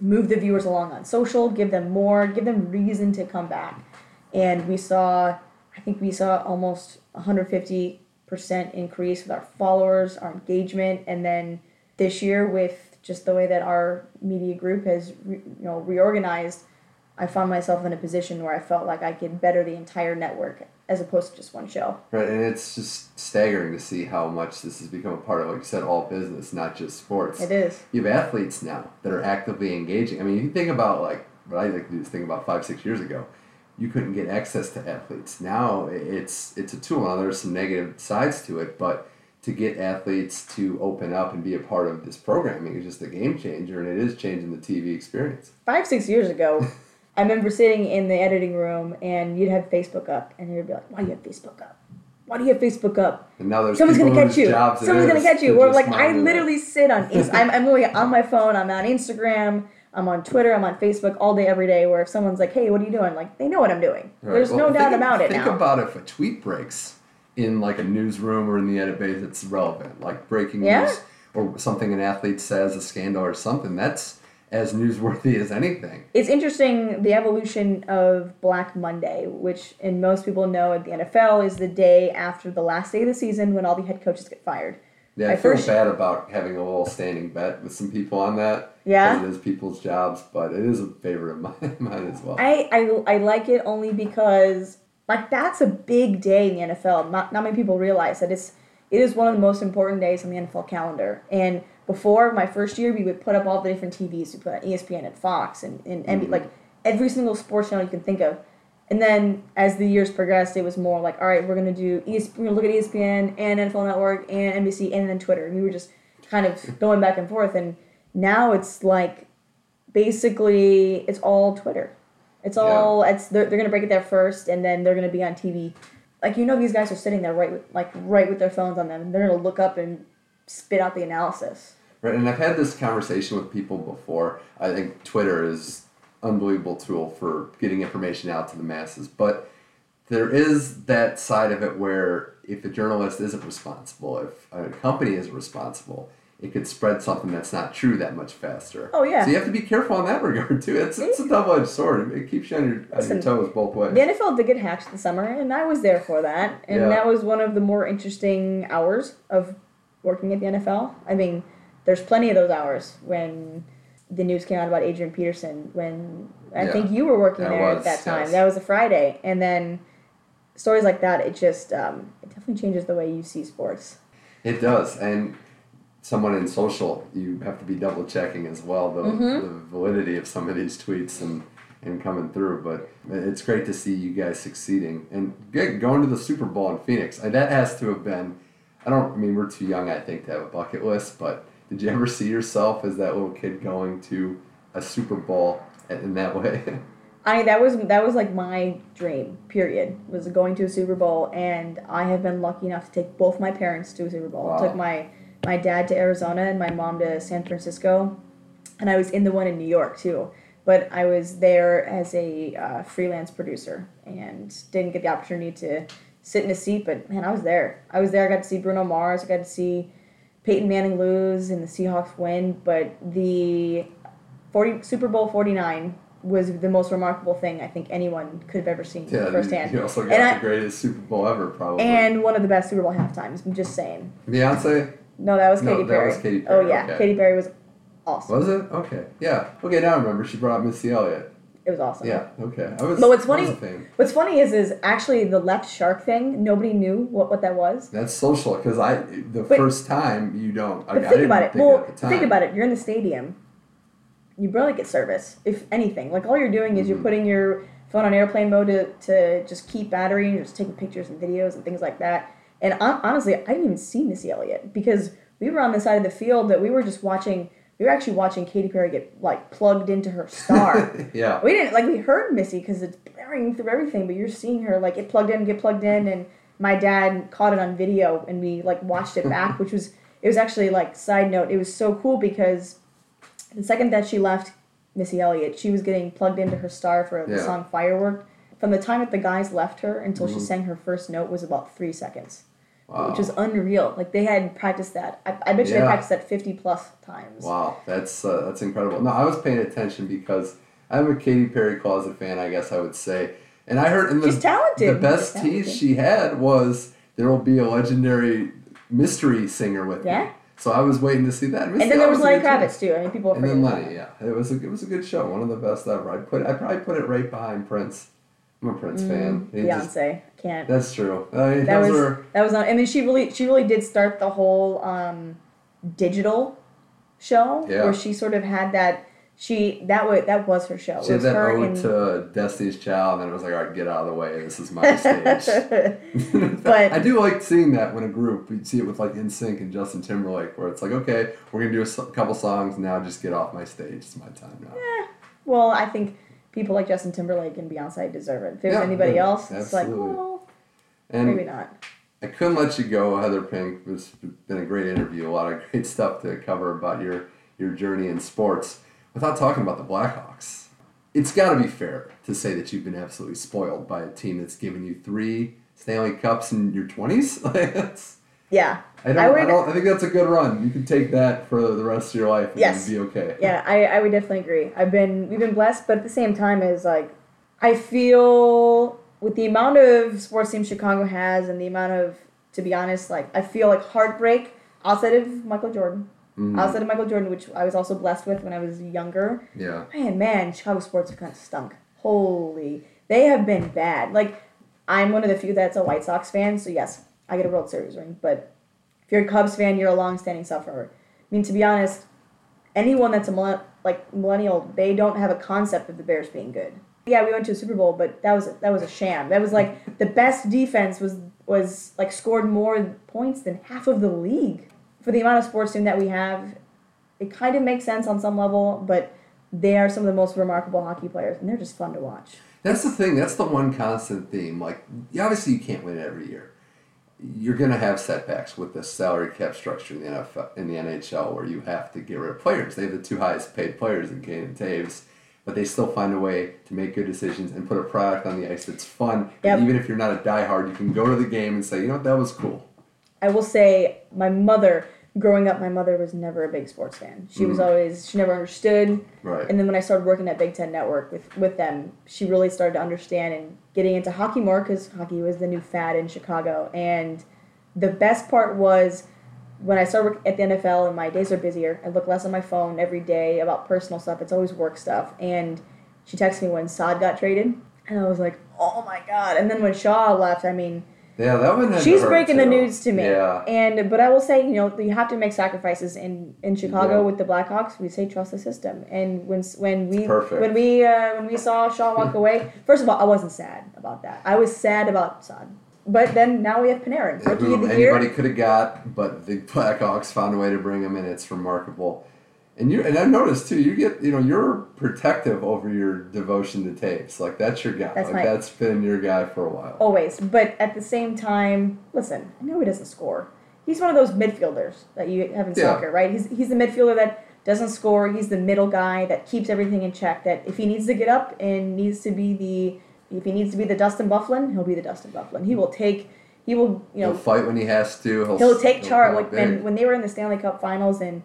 move the viewers along on social, give them more, give them reason to come back. And we saw almost 150% increase with our followers, our engagement. And then this year with just the way that our media group has reorganized, I found myself in a position where I felt like I could better the entire network as opposed to just one show. Right, and it's just staggering to see how much this has become a part of, like you said, all business, not just sports. It is. You have athletes now that are actively engaging. I mean, you think about, what I like to do is think about 5-6 years ago, you couldn't get access to athletes. Now it's a tool. Now there's some negative sides to it, but to get athletes to open up and be a part of this programming is just a game changer, and it is changing the TV experience. 5-6 years ago... I remember sitting in the editing room, and you'd have Facebook up, and you'd be like, why do you have Facebook up? Why do you have Facebook up? And now there's someone's going to catch you. Someone's going to catch you. Or like, I literally sit on I'm literally on my phone. I'm on Instagram. I'm on Twitter. I'm on Facebook all day, every day, where if someone's like, hey, what are you doing? Like, they know what I'm doing. Right. There's no doubt about it now. Think about if a tweet breaks in like a newsroom or in the edit bay that's relevant, like breaking news or something an athlete says, a scandal or something. That's as newsworthy as anything. It's interesting, the evolution of Black Monday, which and most people know at the NFL is the day after the last day of the season when all the head coaches get fired. Yeah, I feel bad about having a little standing bet with some people on that. Yeah. It is people's jobs, but it is a favorite of mine as well. I like it only because, like, that's a big day in the NFL. Not many people realize that it is one of the most important days on the NFL calendar. And before my first year, we would put up all the different TVs. We put on ESPN and Fox and NBC, like every single sports channel you can think of. And then as the years progressed, it was more like, all right, we're going to do we're going to look at ESPN and NFL Network and NBC and then Twitter. And we were just kind of going back and forth. And now it's like basically it's all Twitter. They're going to break it there first, and then they're going to be on TV. Like, you know, these guys are sitting there right with their phones on them, and they're going to look up and spit out the analysis. Right, and I've had this conversation with people before. I think Twitter is an unbelievable tool for getting information out to the masses, but there is that side of it where if a journalist isn't responsible, if a company isn't responsible, it could spread something that's not true that much faster. Oh, yeah. So you have to be careful in that regard, too. It's a double-edged sword. It keeps you on your toes both ways. The NFL did get hacked this summer, and I was there for that. And that was one of the more interesting hours of working at the NFL. I mean, there's plenty of those hours when the news came out about Adrian Peterson, when I think you were working there at that time. Yes. That was a Friday. And then stories like that, it just it definitely changes the way you see sports. It does, and someone in social, you have to be double checking as well the validity of some of these tweets and coming through. But it's great to see you guys succeeding and going to the Super Bowl in Phoenix. That has to have been. We're too young, I think, to have a bucket list. But did you ever see yourself as that little kid going to a Super Bowl in that way? That was like my dream. Period, was going to a Super Bowl, and I have been lucky enough to take both my parents to a Super Bowl. Wow. I took my dad to Arizona and my mom to San Francisco, and I was in the one in New York too, but I was there as a freelance producer and didn't get the opportunity to sit in a seat, but man, I was there. I got to see Bruno Mars, I got to see Peyton Manning lose and the Seahawks win, but the Super Bowl 49 was the most remarkable thing I think anyone could have ever seen firsthand. You also got the greatest Super Bowl ever, probably. And one of the best Super Bowl halftimes, I'm just saying. Beyonce? No, that was Katy Perry. Oh, yeah. Okay. Katy Perry was awesome. Was it? Okay. Yeah. Okay, now I remember. She brought up Missy Elliott. It was awesome. Yeah, okay. But what's funny is actually the left shark thing, nobody knew what that was. That's social, because first time you don't. Think about it. You're in the stadium. You barely get service, if anything. Like, all you're doing is you're putting your phone on airplane mode to just keep battery, and you're just taking pictures and videos and things like that. And honestly, I didn't even see Missy Elliott because we were on the side of the field that we were just watching. We were actually watching Katy Perry get plugged into her star. Yeah. We didn't we heard Missy because it's blaring through everything, but you're seeing her get plugged in. And my dad caught it on video, and we watched it back, which was actually side note. It was so cool because the second that she left Missy Elliott, she was getting plugged into her star for the song Firework. From the time that the guys left her until she sang her first note was about 3 seconds. Wow. Which is unreal. They had practiced that. I bet you they practiced that 50-plus times. Wow, that's incredible. No, I was paying attention because I'm a Katy Perry closet fan, I guess I would say. And I heard she's talented. The best tease she had was there will be a legendary mystery singer with me. So I was waiting to see that. And then there was Lenny Kravitz, too. I mean, people forget about Lenny, that. Yeah. It was a good show. One of the best ever. I probably put it right behind Prince. I'm a Prince fan. Beyonce. Can't. That's true. I mean, she really did start the whole digital show where she sort of had that was her show. She had that ode to Destiny's Child, and it was all right, get out of the way. This is my stage. But I do like seeing that when a group, you'd see it with NSYNC and Justin Timberlake, where it's okay, we're going to do a couple songs, now just get off my stage. It's my time now. Yeah. Well, I think people like Justin Timberlake and Beyonce deserve it. If it was anybody else, absolutely. It's like, well, and maybe not. I couldn't let you go, Heather Pink. It's been a great interview, a lot of great stuff to cover about your journey in sports without talking about the Blackhawks. It's got to be fair to say that you've been absolutely spoiled by a team that's given you 3 Stanley Cups in your 20s. Yeah. I think that's a good run. You can take that for the rest of your life and be okay. Yeah, I would definitely agree. We've been blessed, but at the same time is like I feel with the amount of sports teams Chicago has and the amount of, to be honest, like I feel like heartbreak outside of Michael Jordan. Outside of Michael Jordan, which I was also blessed with when I was younger. Yeah. Man, Chicago sports have kind of stunk. Holy. They have been bad. Like, I'm one of the few that's a White Sox fan, so yes, I get a World Series ring. But if you're a Cubs fan, you're a long-standing sufferer. I mean, to be honest, anyone that's a millennial, they don't have a concept of the Bears being good. Yeah, we went to a Super Bowl, but that was a sham. That was like the best defense was like scored more points than half of the league. For the amount of sports team that we have, it kind of makes sense on some level, but they are some of the most remarkable hockey players, and they're just fun to watch. That's the thing. That's the one constant theme. Like, obviously you can't win every year. You're going to have setbacks with the salary cap structure in the NFL, in the NHL, where you have to get rid of players. They have the 2 highest paid players in Kane and Toews, but they still find a way to make good decisions and put a product on the ice that's fun. Yep. Even if you're not a diehard, you can go to the game and say, you know what, that was cool. I will say my mother, growing up, my mother was never a big sports fan. She was always, she never understood. Right. And then when I started working at Big Ten Network with them, she really started to understand and getting into hockey more because hockey was the new fad in Chicago. And the best part was when I started working at the NFL and my days are busier, I look less on my phone every day about personal stuff. It's always work stuff. And she texted me when Saad got traded. And I was like, oh my God. And then when Shaw left, I mean... Yeah, that one had She's breaking too. The news to me. Yeah. But I will say, you know, you have to make sacrifices in Chicago with the Blackhawks. We say trust the system. And when we saw Shaw walk away, first of all, I wasn't sad about that. I was sad about Saad. But then now we have Panarin. Rookie of the year. Anybody could have got, but the Blackhawks found a way to bring him in. It's remarkable. And I noticed too, you're protective over your devotion to Toews. Like that's your guy. That's been your guy for a while. Always. But at the same time, listen, I know he doesn't score. He's one of those midfielders that you have in soccer, right? He's the midfielder that doesn't score, he's the middle guy that keeps everything in check, that if he needs to get up and needs to be the Dustin Byfuglien, he'll be the Dustin Byfuglien. He'll fight when he has to, he'll take charge. Like when they were in the Stanley Cup finals and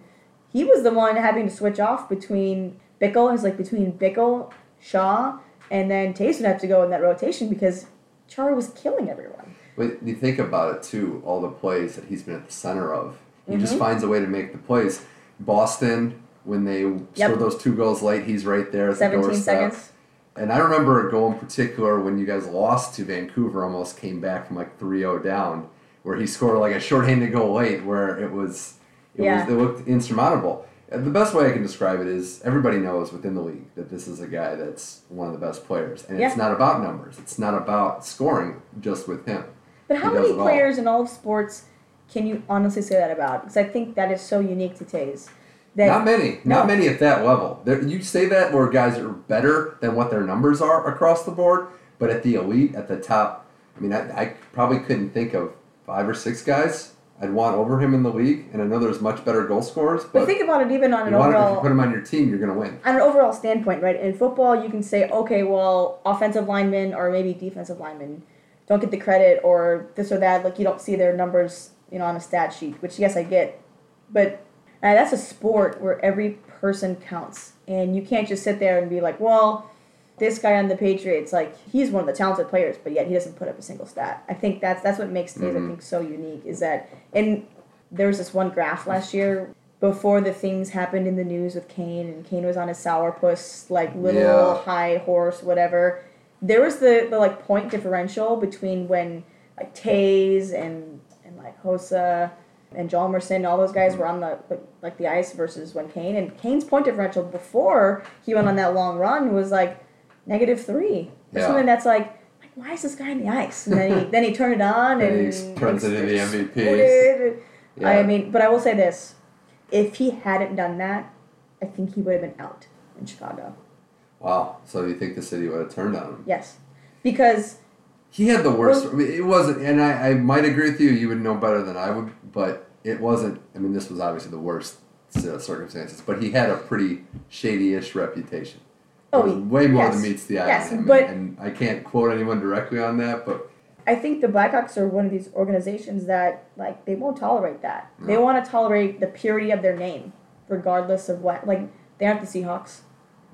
he was the one having to switch off between Bickle, Shaw, and then Toews would have to go in that rotation because Chara was killing everyone. But you think about it, too, all the plays that he's been at the center of. He just finds a way to make the plays. Boston, when they scored those 2 goals late, he's right there at the doorstep. 17 seconds. And I remember a goal in particular when you guys lost to Vancouver, almost came back from like 3-0 down, where he scored like a shorthanded goal late where it was... It looked insurmountable. The best way I can describe it is everybody knows within the league that this is a guy that's one of the best players. And it's not about numbers. It's not about scoring just with him. But how many players in all of sports can you honestly say that about? Because I think that is so unique to Toews. Not many. No. Not many at that level. You say that where guys are better than what their numbers are across the board, but at the elite, at the top, I mean, I probably couldn't think of 5 or 6 guys I'd want over him in the league, and I know there's much better goal scorers. But think about it, even on an overall... If you put him on your team, you're going to win. On an overall standpoint, right? In football, you can say, okay, well, offensive linemen or maybe defensive linemen don't get the credit or this or that. Like, you don't see their numbers, on a stat sheet, which, yes, I get. But that's a sport where every person counts. And you can't just sit there and be like, well, this guy on the Patriots, like, he's one of the talented players, but yet he doesn't put up a single stat. I think that's what makes Toews, I think, so unique is that... And there was this one graph last year before the things happened in the news with Kane, and Kane was on his sourpuss, like, little high horse, whatever. There was the point differential between when, like, Toews and Hossa and Jalmerson, all those guys were on the ice versus when Kane. And Kane's point differential before he went on that long run was, like, -3. Or something that's, like... Why is this guy on the ice? And then he he turned it on and turns it into the MVP. Yeah. I mean, but I will say this: if he hadn't done that, I think he would have been out in Chicago. Wow. So you think the city would have turned on him? Yes. Because... he had the worst... I mean, it wasn't... And I might agree with you. You would know better than I would. But it wasn't... I mean, this was obviously the worst circumstances. But he had a pretty shady-ish reputation. Oh, way more than meets the eye. Yes, but... And I can't quote anyone directly on that, but... I think the Blackhawks are one of these organizations that, like, they won't tolerate that. No. They want to tolerate the purity of their name, regardless of what... Like, they aren't the Seahawks.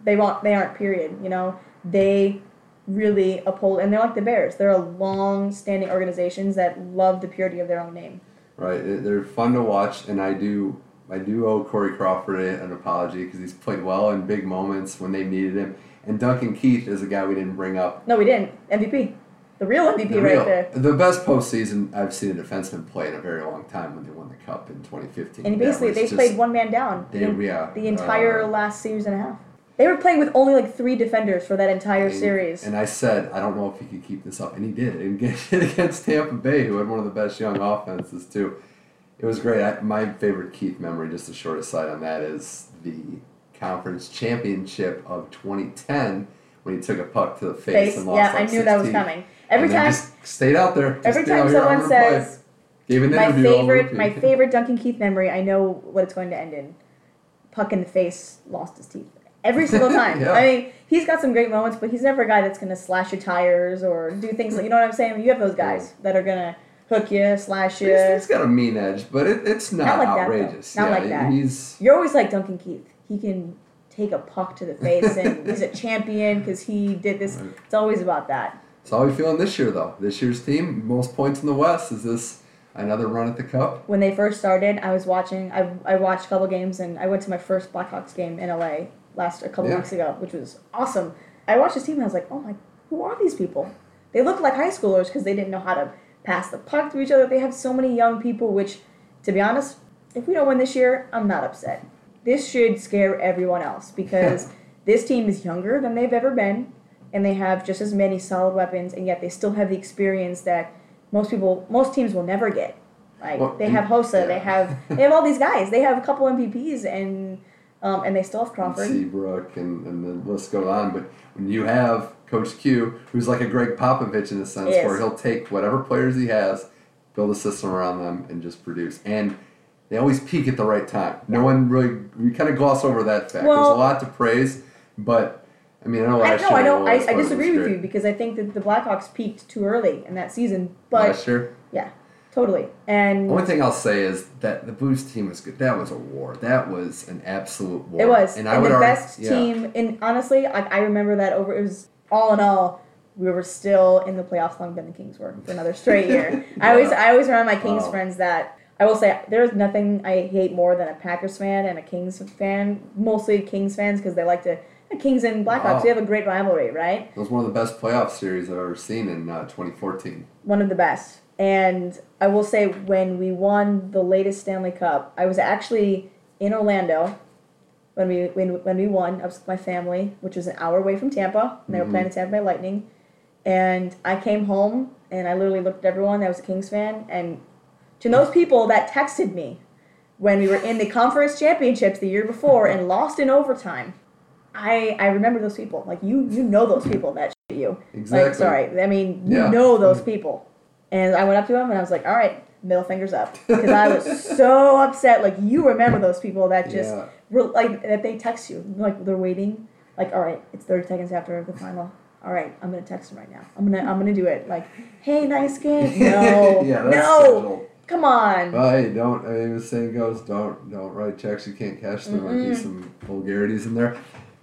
They aren't, period, you know? They really uphold... And they're like the Bears. They're long-standing organizations that love the purity of their own name. Right. They're fun to watch, and I do owe Corey Crawford an apology because he's played well in big moments when they needed him. And Duncan Keith is a guy we didn't bring up. No, we didn't. MVP. The real MVP right there. The best postseason I've seen a defenseman play in a very long time when they won the Cup in 2015. And basically, they played one man down the entire last series and a half. They were playing with only like three defenders for that entire series. And I said, I don't know if he could keep this up. And he did. And against Tampa Bay, who had one of the best young offenses, too. It was great. My favorite Keith memory, just a short aside on that, is the conference championship of 2010 when he took a puck to the face and lost. Yeah, I knew that was coming. Every time, just stayed out there. Just every time someone says, "My favorite Duncan Keith memory," I know what it's going to end in. Puck in the face, lost his teeth. Every single time. Yeah. I mean, he's got some great moments, but he's never a guy that's going to slash your tires or do things like, you know what I'm saying? You have those guys that are going to hook you, slash you. He's got a mean edge, but it's not like outrageous. That, not like that. You're always like Duncan Keith. He can take a puck to the face, and he's a champion because he did this. Right. It's always about that. So how are we feeling this year, though? This year's team, most points in the West. Is this another run at the Cup? When they first started, I was watching. I watched a couple games, and I went to my first Blackhawks game in LA a couple weeks ago, which was awesome. I watched this team, and I was like, oh my, who are these people? They looked like high schoolers because they didn't know how to pass the puck to each other. They have so many young people, which, to be honest, if we don't win this year, I'm not upset. This should scare everyone else because this team is younger than they've ever been. And they have just as many solid weapons, and yet they still have the experience that most teams will never get. Like they have Hossa, they have all these guys. They have a couple MVPs, and they still have Crawford, and Seabrook, and the list goes on. But when you have Coach Q, who's like a Greg Popovich in a sense, where he'll take whatever players he has, build a system around them, and just produce. And they always peak at the right time. No one really we kind of gloss over that fact. Well, there's a lot to praise, but. I mean, I disagree with you because I think that the Blackhawks peaked too early in that season. But last year? Yeah, totally. And one thing I'll say is that the Blues team was good. That was a war. That was an absolute war. It was. And I would argue the best team. And honestly, I remember that it was all in all. We were still in the playoffs longer than the Kings were for another straight year. Yeah. I always remind my Kings friends that I will say there's nothing I hate more than a Packers fan and a Kings fan. Mostly Kings fans because they like to. Kings and Blackhawks, they have a great rivalry, right? It was one of the best playoff series I've ever seen in 2014. One of the best. And I will say when we won the latest Stanley Cup, I was actually in Orlando when we won. I was with my family, which was an hour away from Tampa, and they were playing the Tampa Bay Lightning. And I came home, and I literally looked at everyone that was a Kings fan, and to those people that texted me when we were in the conference championships the year before and lost in overtime... I remember those people. Like, you know those people that shit you. Exactly. Like, sorry. I mean, you know those people. And I went up to him, and I was like, all right, middle fingers up. Because I was so upset. Like, you remember those people that just, like, that they text you. Like, they're waiting. Like, all right, it's 30 seconds after the final. All right, I'm going to text him right now. I'm gonna do it. Like, hey, nice game. No. No. Come on. Hey, don't. I mean, the saying goes, don't write checks you can't cash them. Might be some vulgarities in there.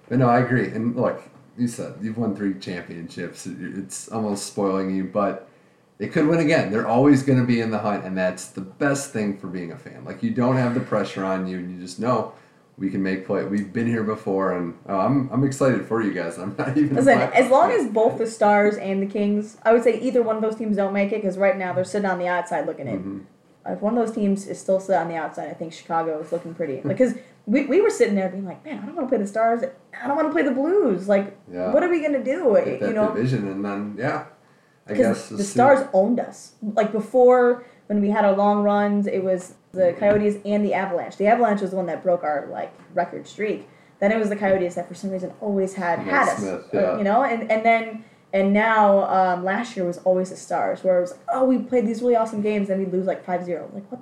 But no, I agree. And look, you said you've won 3 championships. It's almost spoiling you, but they could win again. They're always going to be in the hunt, and that's the best thing for being a fan. Like, you don't have the pressure on you, and you just know we can make play. We've been here before, and I'm excited for you guys. I'm not even... Listen, as long as both the Stars and the Kings, I would say either one of those teams don't make it, because right now they're sitting on the outside looking in. Mm-hmm. If one of those teams is still sitting on the outside, I think Chicago is looking pretty. Because... We were sitting there being like, man, I don't want to play the Stars. I don't want to play the Blues. Like, what are we going to do? Get that division and then, I guess. The Stars owned us. Like, before, when we had our long runs, it was the Coyotes and the Avalanche. The Avalanche was the one that broke our, like, record streak. Then it was the Coyotes that for some reason always had us. Smith, yeah. You know, and now last year was always the Stars, where it was like, oh, we played these really awesome games, then we'd lose like 5-0. Like, what?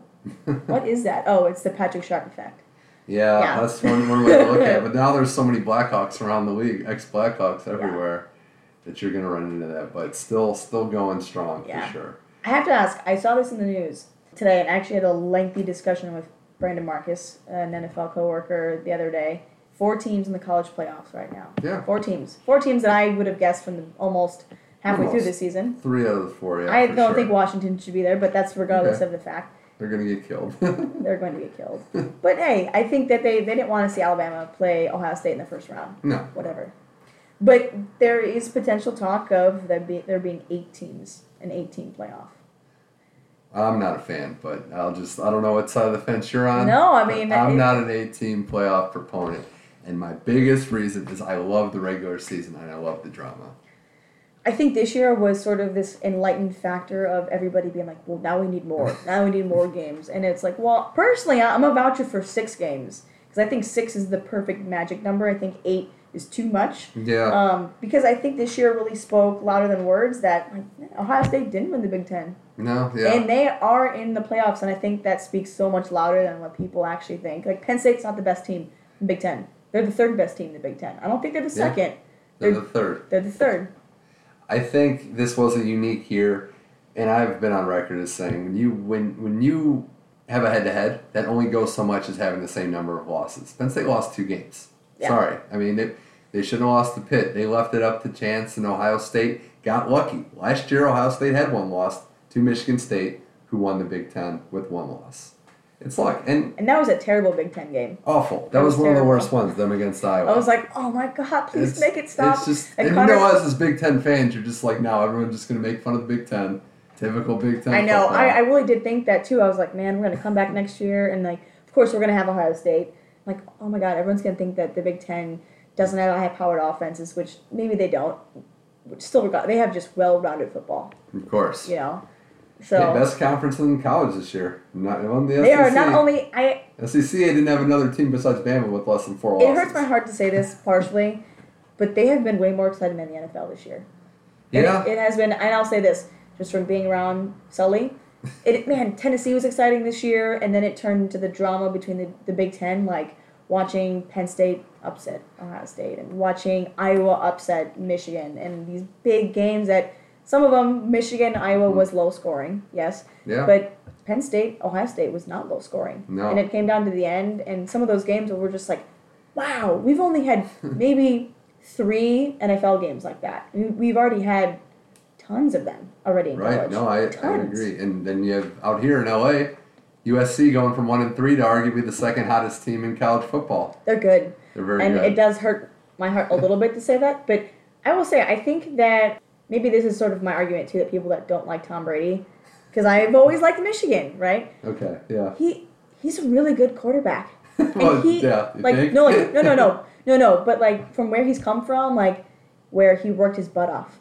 What is that? Oh, it's the Patrick Sharp effect. Yeah. That's one way to look at it. But now there's so many Blackhawks around the league, ex-Blackhawks everywhere, that you're going to run into that. But still going strong for sure. I have to ask, I saw this in the news today, and I actually had a lengthy discussion with Brandon Marcus, an NFL coworker, the other day. 4 teams in the college playoffs right now. Yeah. 4 teams. 4 teams that I would have guessed from almost halfway through this season. 3 out of the 4, yeah. I don't think Washington should be there, but that's regardless of the fact. They're going to get killed. They're going to get killed. But, hey, I think that they didn't want to see Alabama play Ohio State in the first round. No. Whatever. But there is potential talk of there being 8 teams, an 8-team playoff. I'm not a fan, but I don't know what side of the fence you're on. No, I mean... I'm not an 8-team playoff proponent. And my biggest reason is I love the regular season and I love the drama. I think this year was sort of this enlightened factor of everybody being like, well, now we need more. Now we need more games. And it's like, well, personally, I'm a voucher for 6 games. Because I think 6 is the perfect magic number. I think 8 is too much. Yeah. Because I think this year really spoke louder than words that like, Ohio State didn't win the Big Ten. No, yeah. And they are in the playoffs. And I think that speaks so much louder than what people actually think. Like, Penn State's not the best team in the Big Ten. They're the 3rd best team in the Big Ten. I don't think they're the 2nd. They're the 3rd. They're the 3rd. I think this was a unique year, and I've been on record as saying when you have a head-to-head, that only goes so much as having the same number of losses. Penn State lost 2 games. Yeah. Sorry. I mean, they shouldn't have lost to Pitt. They left it up to chance, and Ohio State got lucky. Last year, Ohio State had 1 loss to Michigan State, who won the Big Ten with 1 loss. It's luck. And that was a terrible Big Ten game. Awful. That was one terrible. Of the worst ones, them against Iowa. I was like, oh my God, please make it stop. It's just, and you know us as Big Ten fans, you're just like, no, everyone's just going to make fun of the Big Ten. Typical Big Ten. I know. I really did think that, too. I was like, man, we're going to come back next year. And, like, of course, we're going to have Ohio State. Like, oh my God, everyone's going to think that the Big Ten doesn't have high-powered offenses, which maybe they don't. Still, they have just well-rounded football. Of course. You know? So, yeah, best conference in college this year. SEC didn't have another team besides Bama with less than 4 losses. It hurts my heart to say this partially, but they have been way more exciting than the NFL this year. Yeah. It has been, and I'll say this, just from being around Sully, Tennessee was exciting this year, and then it turned to the drama between the Big Ten, like watching Penn State upset Ohio State and watching Iowa upset Michigan and these big games that... Some of them, Michigan, Iowa was low scoring, yes. Yeah. But Penn State, Ohio State was not low scoring. No. And it came down to the end, and some of those games were just like, wow, we've only had maybe 3 NFL games like that. We've already had tons of them already in college. Right, no, I agree. And then you have, out here in L.A., USC going from 1-3 to arguably the 2nd hottest team in college football. They're good. They're very good. And it does hurt my heart a little bit to say that, but I will say I think that... Maybe this is sort of my argument, too, that people that don't like Tom Brady, because I've always liked Michigan, right? Okay, yeah. He's a really good quarterback. Well, and but like from where he's come from, like where he worked his butt off,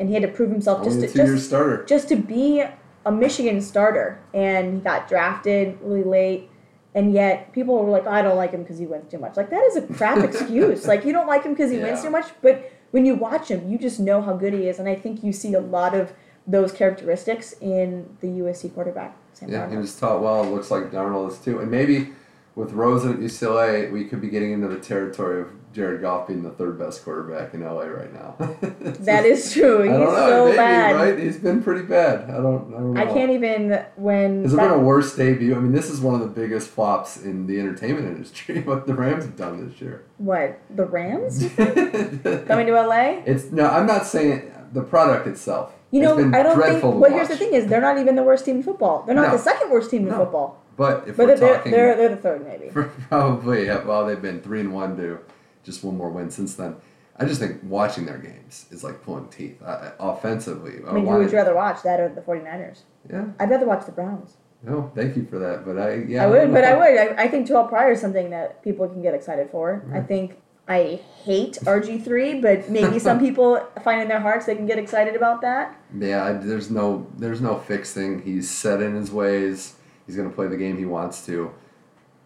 and he had to prove himself just to be a Michigan starter, and he got drafted really late. And yet, people were like, oh, I don't like him because he wins too much. Like, that is a crap excuse. Like, you don't like him because he wins too much. But when you watch him, you just know how good he is. And I think you see a lot of those characteristics in the USC quarterback. Sam Darnold. He was taught well. It looks like Darnold is too. And maybe with Rose at UCLA, we could be getting into the territory of Jared Goff being the 3rd best quarterback in LA right now. That is true. He's bad. Right? He's been pretty bad. I don't know. I can't even when. Has there been a worse debut? I mean, this is one of the biggest flops in the entertainment industry. What the Rams have done this year. What the Rams? Coming to LA? I'm not saying the product itself. You know, I don't think. Well, here's the thing: is they're not even the worst team in football. They're not the 2nd worst team in football. But if we're talking, they're the 3rd maybe. Probably. Yeah, well, they've been 3-1 too. Just one more win since then. I just think watching their games is like pulling teeth. Offensively. I mean, who would you rather watch, that or the 49ers? Yeah. I'd rather watch the Browns. No, thank you for that. But I would. I think Terrell Pryor is something that people can get excited for. Mm. I think I hate RG3, but maybe some people find in their hearts they can get excited about that. Yeah, there's no fixing. He's set in his ways. He's going to play the game he wants to.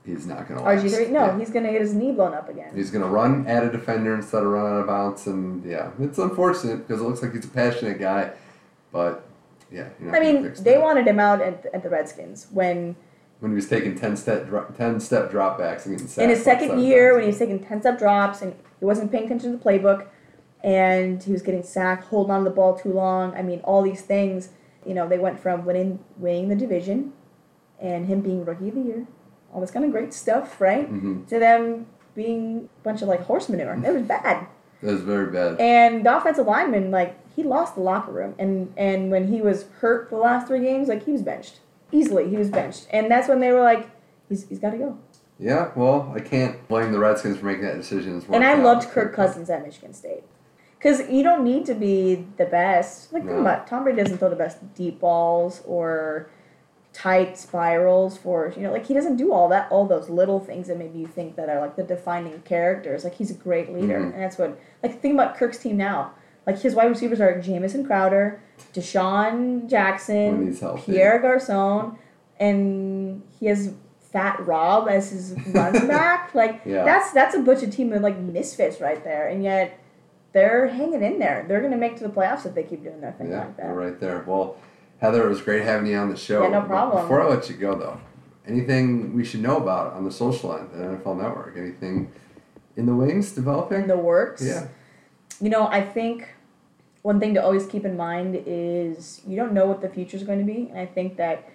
He's not going to last. RG3? No, yeah. He's going to get his knee blown up again. He's going to run at a defender instead of run out of bounds. And, yeah, it's unfortunate because it looks like he's a passionate guy. But, yeah. I mean, they wanted him out at the Redskins when he was taking 10-step dropbacks and getting sacked. In his second year, when he was taking 10-step drops and he wasn't paying attention to the playbook and he was getting sacked, holding on to the ball too long. I mean, all these things, you know, they went from winning the division and him being Rookie of the Year, all this kind of great stuff, right? Mm-hmm. To them being a bunch of, like, horse manure. It was bad. It was very bad. And the offensive lineman, like, he lost the locker room. And when he was hurt for the last 3 games, like, he was benched. Easily, he was benched. And that's when they were like, he's got to go. Yeah, well, I can't blame the Redskins for making that decision. And I loved Kirk Cousins at Michigan State. Because you don't need to be the best. Like, think about Tom Brady doesn't throw the best deep balls or tight spirals for, you know, like, he doesn't do all those little things that maybe you think that are, like, the defining characters. Like, he's a great leader. Mm-hmm. And that's what, like, think about Kirk's team now. Like, his wide receivers are Jamison Crowder, Deshaun Jackson, Pierre Garçon, and he has Fat Rob as his running back. Like, that's a bunch of team of, like, misfits right there. And yet, they're hanging in there. They're going to make to the playoffs if they keep doing their thing like that. Yeah, right there. Well, Heather, it was great having you on the show. Yeah, no problem. But before I let you go, though, anything we should know about on the social line, the NFL Network? Anything in the wings developing? In the works? Yeah. You know, I think one thing to always keep in mind is you don't know what the future is going to be. And I think that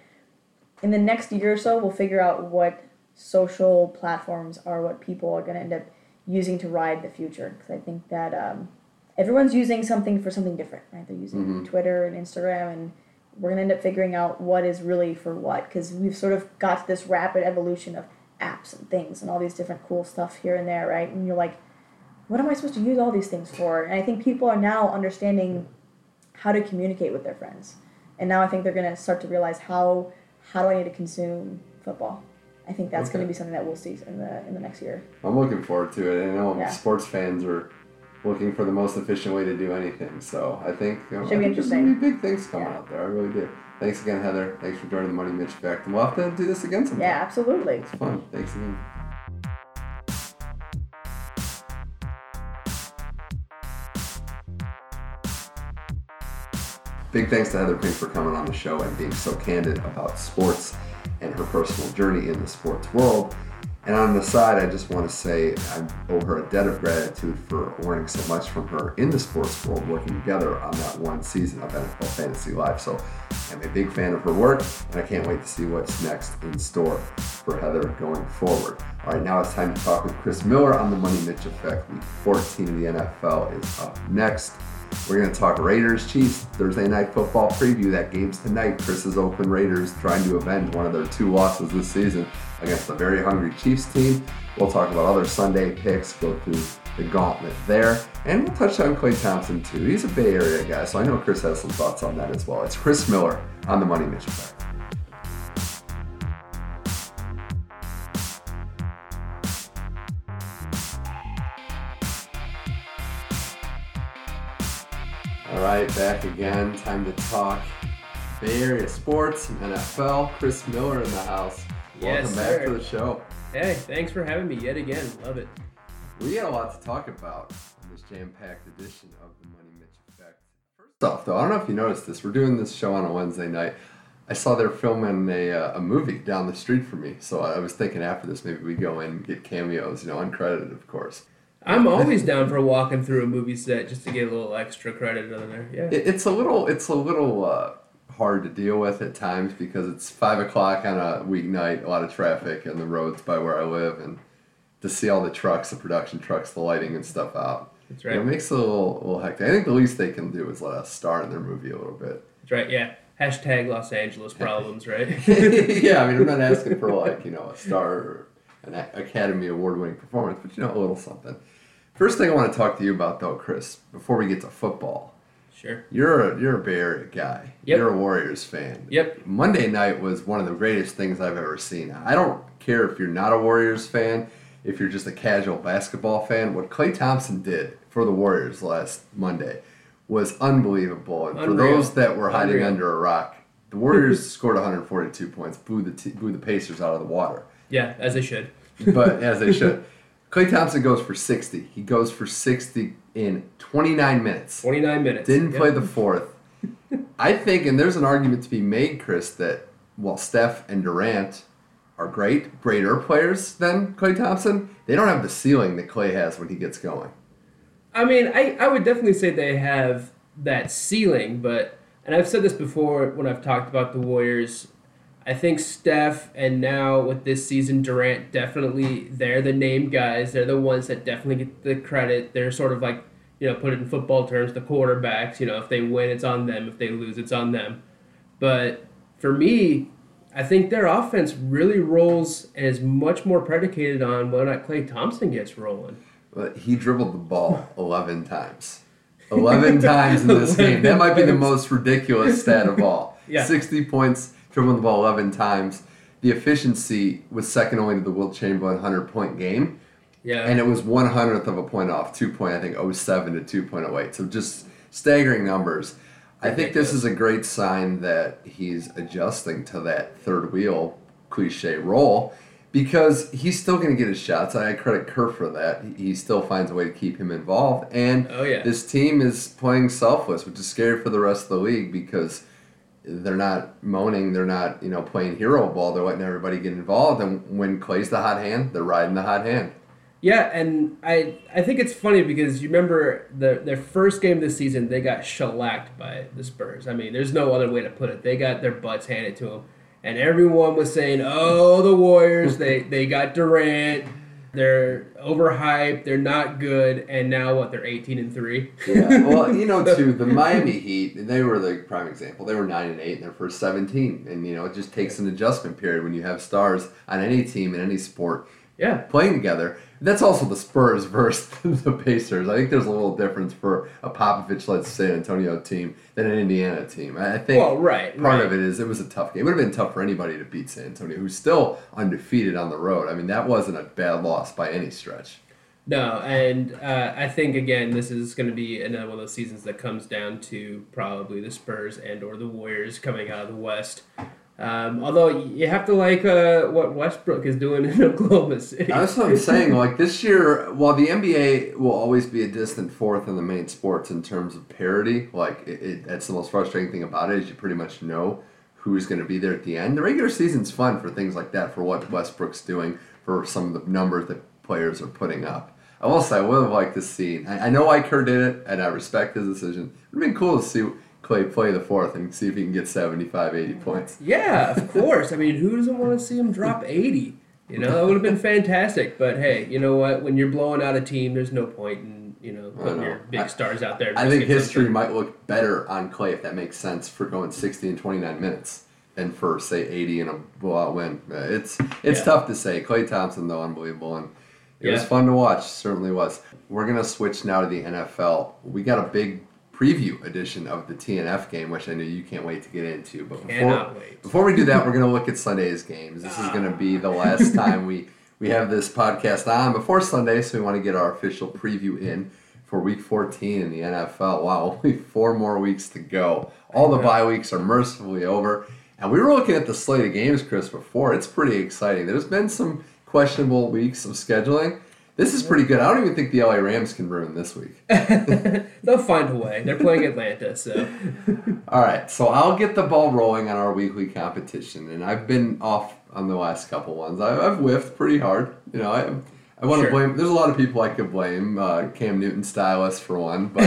in the next year or so, we'll figure out what social platforms are, what people are going to end up using to ride the future. Because I think that everyone's using something for something different, right? They're using Twitter and Instagram, and we're going to end up figuring out what is really for what. Because we've sort of got this rapid evolution of apps and things and all these different cool stuff here and there, right? And you're like, what am I supposed to use all these things for? And I think people are now understanding how to communicate with their friends. And now I think they're going to start to realize how do I need to consume football? I think that's going to be something that we'll see in the next year. I'm looking forward to it. I know sports fans are looking for the most efficient way to do anything. So I think, there's going to be big things coming out there. I really do. Thanks again, Heather. Thanks for joining the Money Mitch Effect. And we'll have to do this again sometime. Yeah, absolutely. It's fun. Thanks again. Big thanks to Heather Pink for coming on the show and being so candid about sports and her personal journey in the sports world. And on the side, I just want to say I owe her a debt of gratitude for learning so much from her in the sports world, working together on that one season of NFL Fantasy Live. So I'm a big fan of her work, and I can't wait to see what's next in store for Heather going forward. All right, now it's time to talk with Chris Miller on the Money Mitch Effect. Week 14 of the NFL is up next. We're going to talk Raiders Chiefs Thursday Night Football preview. That game's tonight. Chris's Oakland Raiders trying to avenge one of their 2 losses this season against a very hungry Chiefs team. We'll talk about other Sunday picks, go through the gauntlet there, and we'll touch on Klay Thompson too. He's a Bay Area guy, so I know Chris has some thoughts on that as well. It's Chris Miller on the Money Mitch Effect. All right, back again. Time to talk Bay Area sports and NFL. Chris Miller in the house. Welcome back to the show. Hey, thanks for having me yet again. Love it. We got a lot to talk about on this jam-packed edition of the Money Mitch Effect. First off, though, I don't know if you noticed this. We're doing this show on a Wednesday night. I saw they're filming a movie down the street from me, so I was thinking after this maybe we go in and get cameos, you know, uncredited, of course. I'm always down for walking through a movie set just to get a little extra credit on there. Yeah, it's a little hard to deal with at times because it's 5:00 on a weeknight, a lot of traffic, and the roads by where I live, and to see all the trucks, the production trucks, the lighting and stuff out. That's right. You know, it makes it a little hectic. I think the least they can do is let us star in their movie a little bit. That's right. Yeah. Hashtag Los Angeles problems, right? Yeah. I mean, I'm not asking for a star or an Academy Award-winning performance, but a little something. First thing I want to talk to you about, though, Chris, before we get to football. Sure. You're a Bay Area guy. Yep. You're a Warriors fan. Yep. Monday night was one of the greatest things I've ever seen. I don't care if you're not a Warriors fan, if you're just a casual basketball fan. What Klay Thompson did for the Warriors last Monday was unbelievable. And for those that were hiding under a rock, the Warriors scored 142 points, blew the Pacers out of the water. Yeah, as they should. But as they should. Klay Thompson goes for 60. He goes for 60 in 29 minutes. 29 minutes. Didn't play the fourth. I think, and there's an argument to be made, Chris, that while Steph and Durant are greater players than Klay Thompson, they don't have the ceiling that Klay has when he gets going. I mean, I would definitely say they have that ceiling, but, and I've said this before when I've talked about the Warriors, I think Steph and now with this season, Durant, definitely they're the name guys. They're the ones that definitely get the credit. They're sort of like, you know, put it in football terms, the quarterbacks. You know, if they win, it's on them. If they lose, it's on them. But for me, I think their offense really rolls and is much more predicated on whether or not Klay Thompson gets rolling. But he dribbled the ball 11 times. 11 times in this game. That might be the most ridiculous stat of all. Yeah. 60 points, dribbling the ball 11 times. The efficiency was second only to the Wilt Chamberlain 100-point game. Yeah. And it was 100th of a point off, 2 point, I think, 07 to 2.08. So just staggering numbers. I think this is a great sign that he's adjusting to that third wheel cliche role because he's still going to get his shots. I credit Kerr for that. He still finds a way to keep him involved. And this team is playing selfless, which is scary for the rest of the league because they're not moaning. They're not, you know, playing hero ball. They're letting everybody get involved. And when Klay's the hot hand, they're riding the hot hand. Yeah, and I think it's funny because you remember their first game this season, they got shellacked by the Spurs. I mean, there's no other way to put it. They got their butts handed to them. And everyone was saying, oh, the Warriors, they got Durant. They're overhyped. They're not good. And now, what, they're 18-3? Yeah, well, you know, too, the Miami Heat, they were the prime example. They were 9-8 in their first 17. And, you know, it just takes an adjustment period when you have stars on any team in any sport. Yeah, playing together. That's also the Spurs versus the Pacers. I think there's a little difference for a Popovich-led San Antonio team than an Indiana team. I think part of it is it was a tough game. It would have been tough for anybody to beat San Antonio, who's still undefeated on the road. I mean, that wasn't a bad loss by any stretch. No, and I think, again, this is going to be another one of those seasons that comes down to probably the Spurs and or the Warriors coming out of the West. Although you have to like what Westbrook is doing in Oklahoma City. That's what I'm saying. Like this year, while the NBA will always be a distant fourth in the main sports in terms of parity, like that's the most frustrating thing about it is you pretty much know who's going to be there at the end. The regular season's fun for things like that, for what Westbrook's doing, for some of the numbers that players are putting up. I will say I would have liked to see. I know why Kerr did it, and I respect his decision. It would have been cool to see play the fourth and see if he can get 75, 80 points. Yeah, of course. I mean, who doesn't want to see him drop 80? You know, that would have been fantastic. But, hey, you know what? When you're blowing out a team, there's no point in, you know, putting your big stars out there. I think history might look better on Klay, if that makes sense, for going 60 and 29 minutes than for, say, 80 and a blowout win. It's tough to say. Klay Thompson, though, unbelievable. And it was fun to watch. Certainly was. We're going to switch now to the NFL. We got a big preview edition of the TNF game, which I know you can't wait to get into. But before we do that, we're going to look at Sunday's games. This is going to be the last time we have this podcast on before Sunday, so we want to get our official preview in for Week 14 in the NFL. Wow, only 4 more weeks to go. All the bye weeks are mercifully over. And we were looking at the slate of games, Chris, before. It's pretty exciting. There's been some questionable weeks of scheduling. This is pretty good. I don't even think the LA Rams can ruin this week. They'll find a way. They're playing Atlanta, so. All right, so I'll get the ball rolling on our weekly competition, and I've been off on the last couple ones. I've whiffed pretty hard. You know, I want to blame. There's a lot of people I could blame. Cam Newton stylist for one, but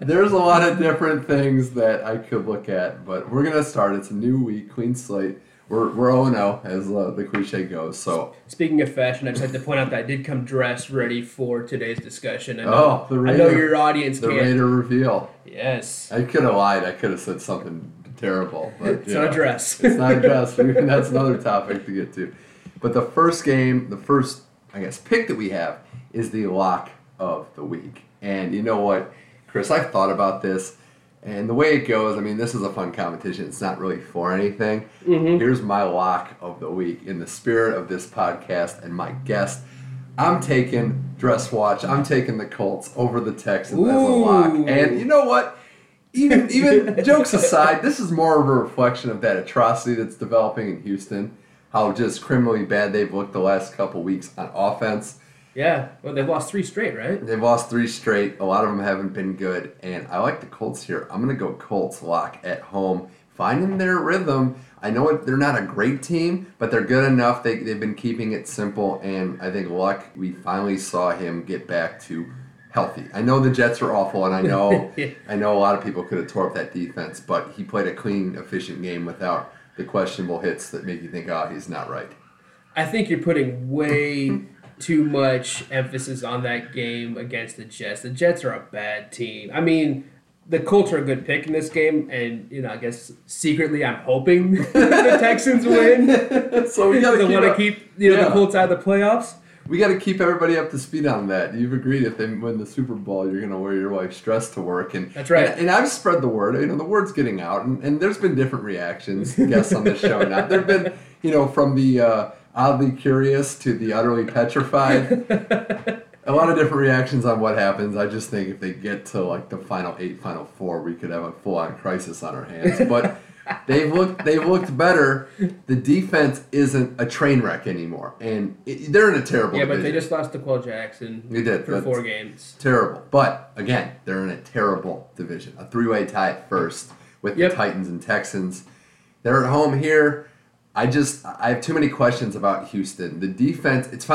there's a lot of different things that I could look at. But we're gonna start. It's a new week, clean slate. We're 0-0, as the cliche goes. So speaking of fashion, I just had to point out that I did come dressed ready for today's discussion. I know your audience can't. The Raider reveal. Yes. I could have lied. I could have said something terrible. But, it's not a dress. It's not a dress. That's another topic to get to. But the first game, the first, I guess, pick that we have is the lock of the week. And you know what, Chris, I've thought about this. And the way it goes, I mean, this is a fun competition. It's not really for anything. Mm-hmm. Here's my lock of the week in the spirit of this podcast and my guest. I'm taking Dress Watch. I'm taking the Colts over the Texans as a lock. And you know what? Even jokes aside, this is more of a reflection of that atrocity that's developing in Houston. how just criminally bad they've looked the last couple weeks on offense. Yeah, well, they've lost three straight, right? They've lost three straight. A lot of them haven't been good, and I like the Colts here. I'm going to go Colts lock at home, finding their rhythm. I know they're not a great team, but they're good enough. They've been keeping it simple, and I think Luck, we finally saw him get back to healthy. I know the Jets are awful, and I know I know a lot of people could have tore up that defense, but he played a clean, efficient game without the questionable hits that make you think, oh, he's not right. I think you're putting way too much emphasis on that game against the Jets. The Jets are a bad team. I mean, the Colts are a good pick in this game, and you know, I guess secretly I'm hoping the Texans win. So we gotta keep the Colts out of the playoffs. We gotta keep everybody up to speed on that. You've agreed if they win the Super Bowl, you're gonna wear your wife's dress to work, and that's right. And I've spread the word. You know, the word's getting out, and there's been different reactions, guests on this show. Now there've been, you know, from the oddly curious to the utterly petrified. A lot of different reactions on what happens. I just think if they get to like the final 8, final 4, we could have a full-on crisis on our hands. But they've looked better. The defense isn't a train wreck anymore, and they're in a terrible division. But they just lost to DeQuell Jackson. They did. For 4 games. Terrible. But again, they're in a terrible division. A 3-way tie at first with the Titans and Texans. They're at home here. I have too many questions about Houston. The defense, it's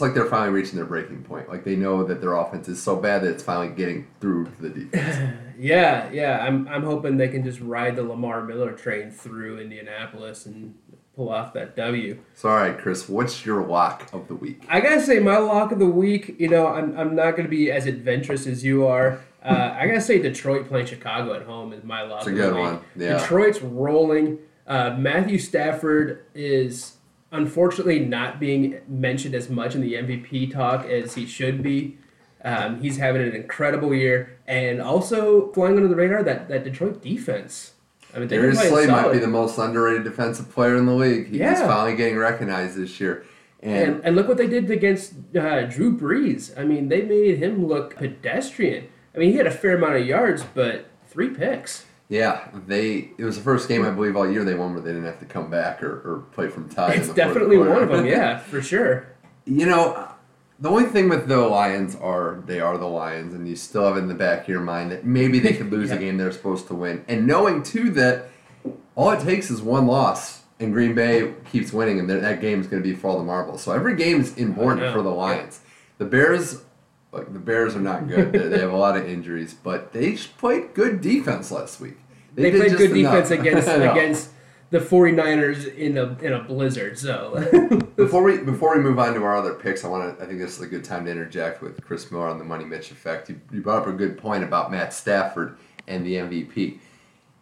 like they're finally reaching their breaking point. Like they know that their offense is so bad that it's finally getting through to the defense. Yeah. I'm hoping they can just ride the Lamar Miller train through Indianapolis and pull off that W. So, all right, Chris, what's your lock of the week? I gotta say, my lock of the week. You know, I'm not gonna be as adventurous as you are. I gotta say, Detroit playing Chicago at home is my lock of the week. It's a good one. Yeah. Detroit's rolling. Matthew Stafford is unfortunately not being mentioned as much in the MVP talk as he should be. He's having an incredible year. And also flying under the radar, that Detroit defense. I mean, Darius Slay might be the most underrated defensive player in the league. He's finally getting recognized this year. And look what they did against Drew Brees. I mean, they made him look pedestrian. I mean, he had a fair amount of yards, but 3 picks. Yeah, it was the first game, I believe, all year they won where they didn't have to come back or play from tie. It's definitely one of them, yeah, for sure. You know, the only thing with the Lions they are the Lions, and you still have in the back of your mind that maybe they could lose a game they're supposed to win. And knowing, too, that all it takes is one loss, and Green Bay keeps winning, and that game's going to be for all the marbles. So every game is important for the Lions. The Bears... Like the Bears are not good. They have a lot of injuries, but they played good defense last week. They played good defense against the 49ers in a blizzard. So before we move on to our other picks, I think this is a good time to interject with Chris Miller on the Money Mitch effect. You brought up a good point about Matt Stafford and the MVP.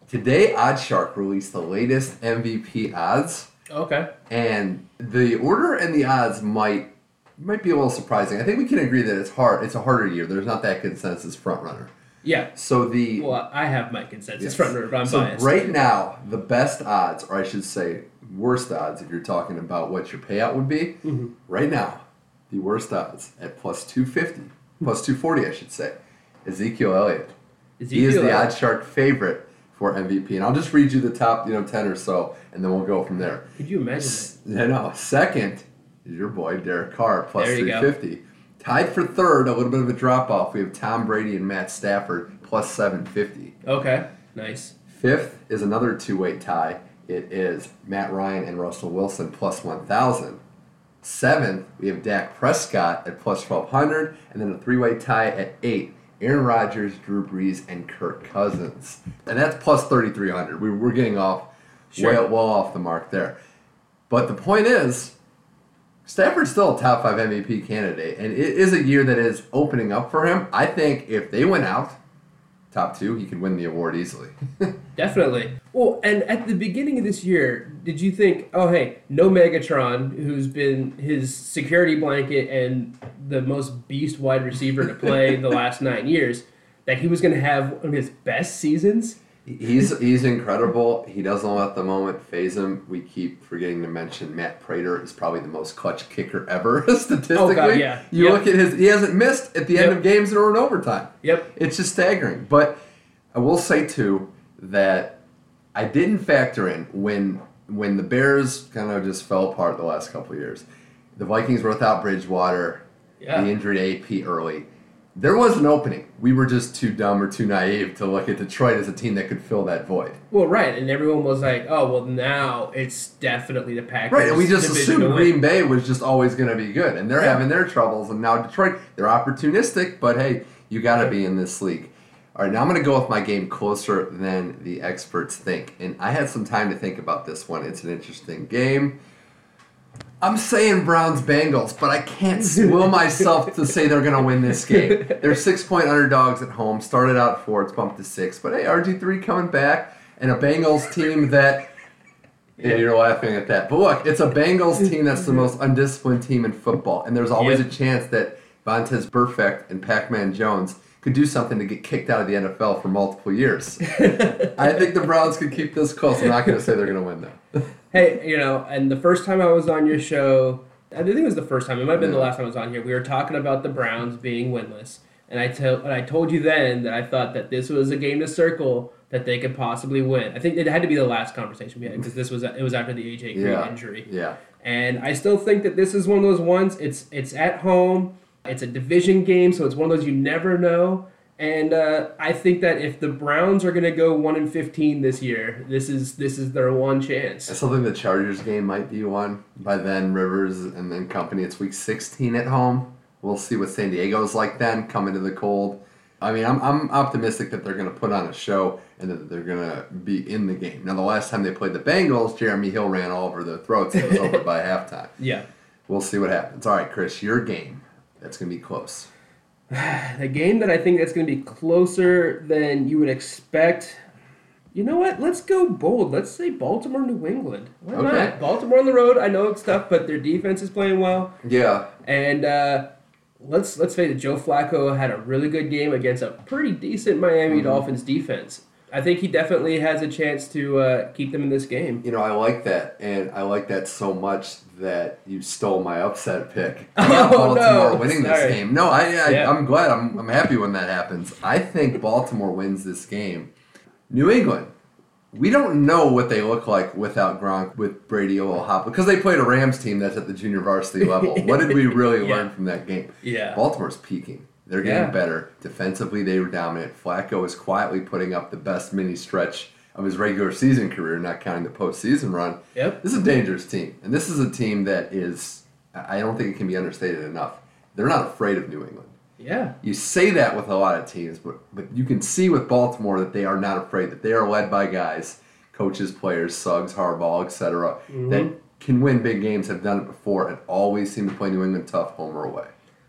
Today, Oddshark released the latest MVP odds. Okay, and the order and the odds might be a little surprising. I think we can agree that it's hard. It's a harder year. There's not that consensus front runner. Yeah. So I have my consensus front runner, but I'm biased. Right now, the best odds, or I should say worst odds, if you're talking about what your payout would be, right now, the worst odds at plus 240, I should say, Ezekiel Elliott. He is the Oddshark favorite for MVP. And I'll just read you the top 10 or so, and then we'll go from there. Could you imagine that? I know. Second is your boy Derek Carr, plus 350. Go. Tied for third, a little bit of a drop-off. We have Tom Brady and Matt Stafford, plus 750. Okay, nice. Fifth is another 2-way tie. It is Matt Ryan and Russell Wilson, plus 1,000. Seventh, we have Dak Prescott at plus 1,200. And then a 3-way tie at 8. Aaron Rodgers, Drew Brees, and Kirk Cousins. And that's plus 3,300. We're getting off well off the mark there. But the point is, Stafford's still a top 5 MVP candidate, and it is a year that is opening up for him. I think if they win out, top 2, he could win the award easily. Definitely. Well, and at the beginning of this year, did you think, oh, hey, no Megatron, who's been his security blanket and the most beast wide receiver to play the last 9 years, that he was going to have one of his best seasons? He's incredible. He doesn't let the moment faze him. We keep forgetting to mention Matt Prater is probably the most clutch kicker ever statistically. Oh God, yeah. You look at he hasn't missed at the end of games that are in overtime. Yep. It's just staggering. But I will say too that I didn't factor in when when the Bears kind of just fell apart the last couple of years, the Vikings were without Bridgewater. Yeah. He injured AP early. There was an opening. We were just too dumb or too naive to look at Detroit as a team that could fill that void. Well, right, and everyone was like, oh, well, now it's definitely the Packers. Right, and we just assumed Green Bay was just always going to be good, and they're having their troubles, and now Detroit, they're opportunistic, but hey, you got to be in this league. All right, now I'm going to go with my game closer than the experts think, and I had some time to think about this one. It's an interesting game. I'm saying Browns-Bengals, but I can't will myself to say they're going to win this game. They're 6-point underdogs at home. Started out 4, it's bumped to 6. But hey, RG3 coming back, and a Bengals team that... Yeah, you're laughing at that. But look, it's a Bengals team that's the most undisciplined team in football, and there's always a chance that Vontaze Burfict and Pac-Man Jones could do something to get kicked out of the NFL for multiple years. I think the Browns could keep this close. I'm not going to say they're going to win, though. Hey, you know, and the first time I was on your show, I think it was the first time. It might have been the last time I was on here. We were talking about the Browns being winless. And I told you then that I thought that this was a game to circle that they could possibly win. I think it had to be the last conversation we had because it was after the AJ Green injury. Yeah. And I still think that this is one of those ones. It's at home. It's a division game, so it's one of those you never know. And I think that if the Browns are going to go 1-15 this year, this is their one chance. I still think the Chargers game might be one. By then, Rivers and then company. It's week 16 at home. We'll see what San Diego's like then, coming to the cold. I mean, I'm optimistic that they're going to put on a show and that they're going to be in the game. Now, the last time they played the Bengals, Jeremy Hill ran all over their throats. It was over by halftime. Yeah. We'll see what happens. All right, Chris, your game. That's going to be close. The game that I think that's going to be closer than you would expect. You know what? Let's go bold. Let's say Baltimore, New England. Why not? Baltimore on the road. I know it's tough, but their defense is playing well. Yeah. And let's face it. Joe Flacco had a really good game against a pretty decent Miami Dolphins defense. I think he definitely has a chance to keep them in this game. You know, I like that, and I like that so much that you stole my upset pick. Baltimore winning this game. No, I'm glad. I'm happy when that happens. I think Baltimore wins this game. New England, we don't know what they look like without Gronk, with Brady, Ola Hop, because they played a Rams team that's at the junior varsity level. What did we really learn from that game? Yeah, Baltimore's peaking. They're getting better. Defensively, they were dominant. Flacco is quietly putting up the best mini stretch of his regular season career, not counting the postseason run. Yep. This is a dangerous team. And this is a team that is, I don't think it can be understated enough. They're not afraid of New England. Yeah. You say that with a lot of teams, but you can see with Baltimore that they are not afraid, that they are led by guys, coaches, players, Suggs, Harbaugh, etc., that can win big games, have done it before, and always seem to play New England tough home or away.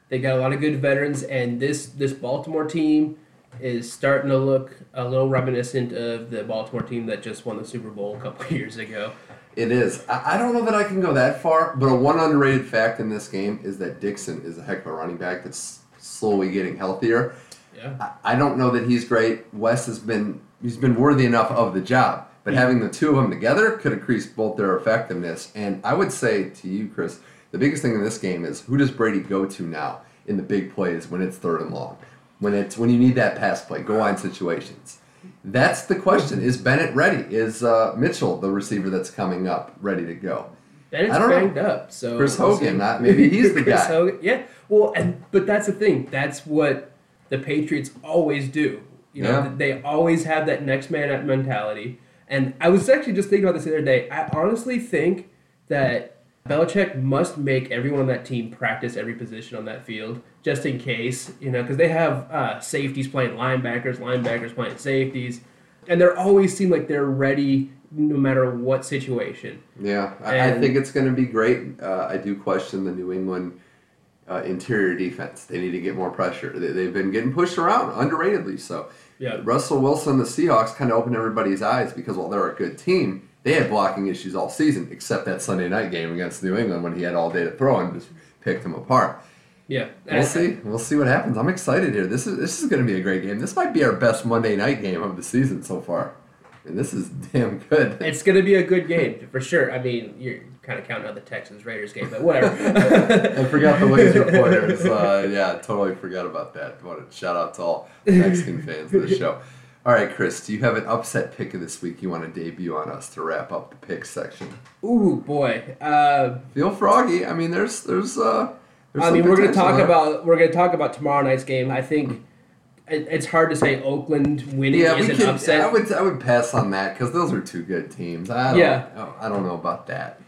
They got a lot of good veterans, and this Baltimore team is starting to look a little reminiscent of the Baltimore team that just won the Super Bowl a couple of years ago. It is. I don't know that I can go that far, but one underrated fact in this game is that Dixon is a heck of a running back that's slowly getting healthier. Yeah. I don't know that he's great. Wes has been worthy enough of the job, but having the two of them together could increase both their effectiveness. And I would say to you, Chris, the biggest thing in this game is who does Brady go to now in the big plays when it's 3rd and long, when you need that pass play, goal line situations. That's the question: is Bennett ready? Is Mitchell, the receiver that's coming up, ready to go? Bennett's banged up, so Chris Hogan, maybe he's the guy. Hogan, yeah, well, but that's the thing. That's what the Patriots always do. You know, they always have that next man up mentality. And I was actually just thinking about this the other day. I honestly think that Belichick must make everyone on that team practice every position on that field, just in case, you know, because they have safeties playing linebackers, linebackers playing safeties, and they always seem like they're ready no matter what situation. Yeah, I think it's going to be great. I do question the New England interior defense. They need to get more pressure. They've been getting pushed around, underratedly so. Yeah. Russell Wilson, the Seahawks, kind of opened everybody's eyes because while they're a good team, they had blocking issues all season, except that Sunday night game against New England when he had all day to throw and just picked them apart. Yeah. We'll see what happens. I'm excited here. This is going to be a great game. This might be our best Monday night game of the season so far. And this is damn good. It's going to be a good game, for sure. I mean, you're kind of counting on the Texans-Raiders game, but whatever. I forgot the laser pointers. Yeah, totally forgot about that. Shout out to all Mexican fans of the show. All right, Chris, do you have an upset pick of this week you want to debut on us to wrap up the pick section? Ooh, boy. Feel froggy. I mean, there's we're gonna talk about tomorrow night's game. I think it's hard to say Oakland winning is an upset. I would pass on that because those are two good teams. I don't know about that.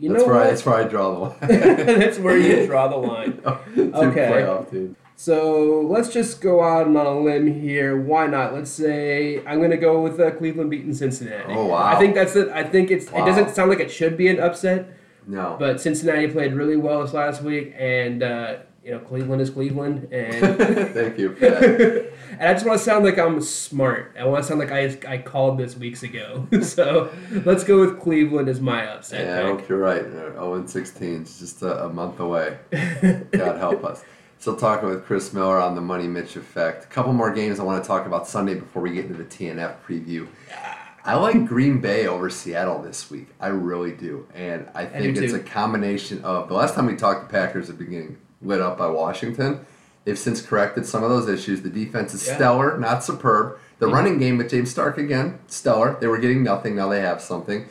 That's where I draw the line. That's where you draw the line. Okay. Playoff team. So let's just go out on a limb here. Why not? Let's say I'm going to go with Cleveland beating Cincinnati. Oh, wow. I think that's it. I think It doesn't sound like it should be an upset. No. But Cincinnati played really well this last week, and Cleveland is Cleveland. And thank you for that. And I just want to sound like I'm smart. I want to sound like I called this weeks ago. So let's go with Cleveland as my upset. Yeah, I hope you're right. 0-16 is just a month away. God help us. Still talking with Chris Miller on the Money Mitch Effect. A couple more games I want to talk about Sunday before we get into the TNF preview. I like Green Bay over Seattle this week. I really do. And I think it's a combination of... The last time we talked, the Packers at the beginning lit up by Washington. They've since corrected some of those issues. The defense is stellar, not superb. The running game with James Stark again, stellar. They were getting nothing. Now they have something.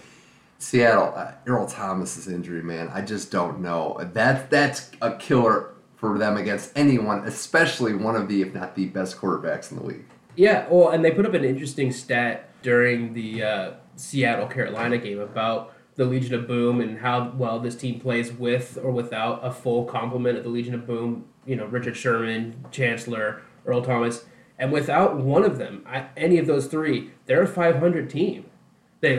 Seattle, Earl Thomas's injury, man. I just don't know. That's a killer... for them against anyone, especially one of the, if not the best quarterbacks in the league. Yeah, well, and they put up an interesting stat during the Seattle-Carolina game about the Legion of Boom and how well this team plays with or without a full complement of the Legion of Boom, Richard Sherman, Chancellor, Earl Thomas, and without one of them, any of those three, they're a 500 team. Their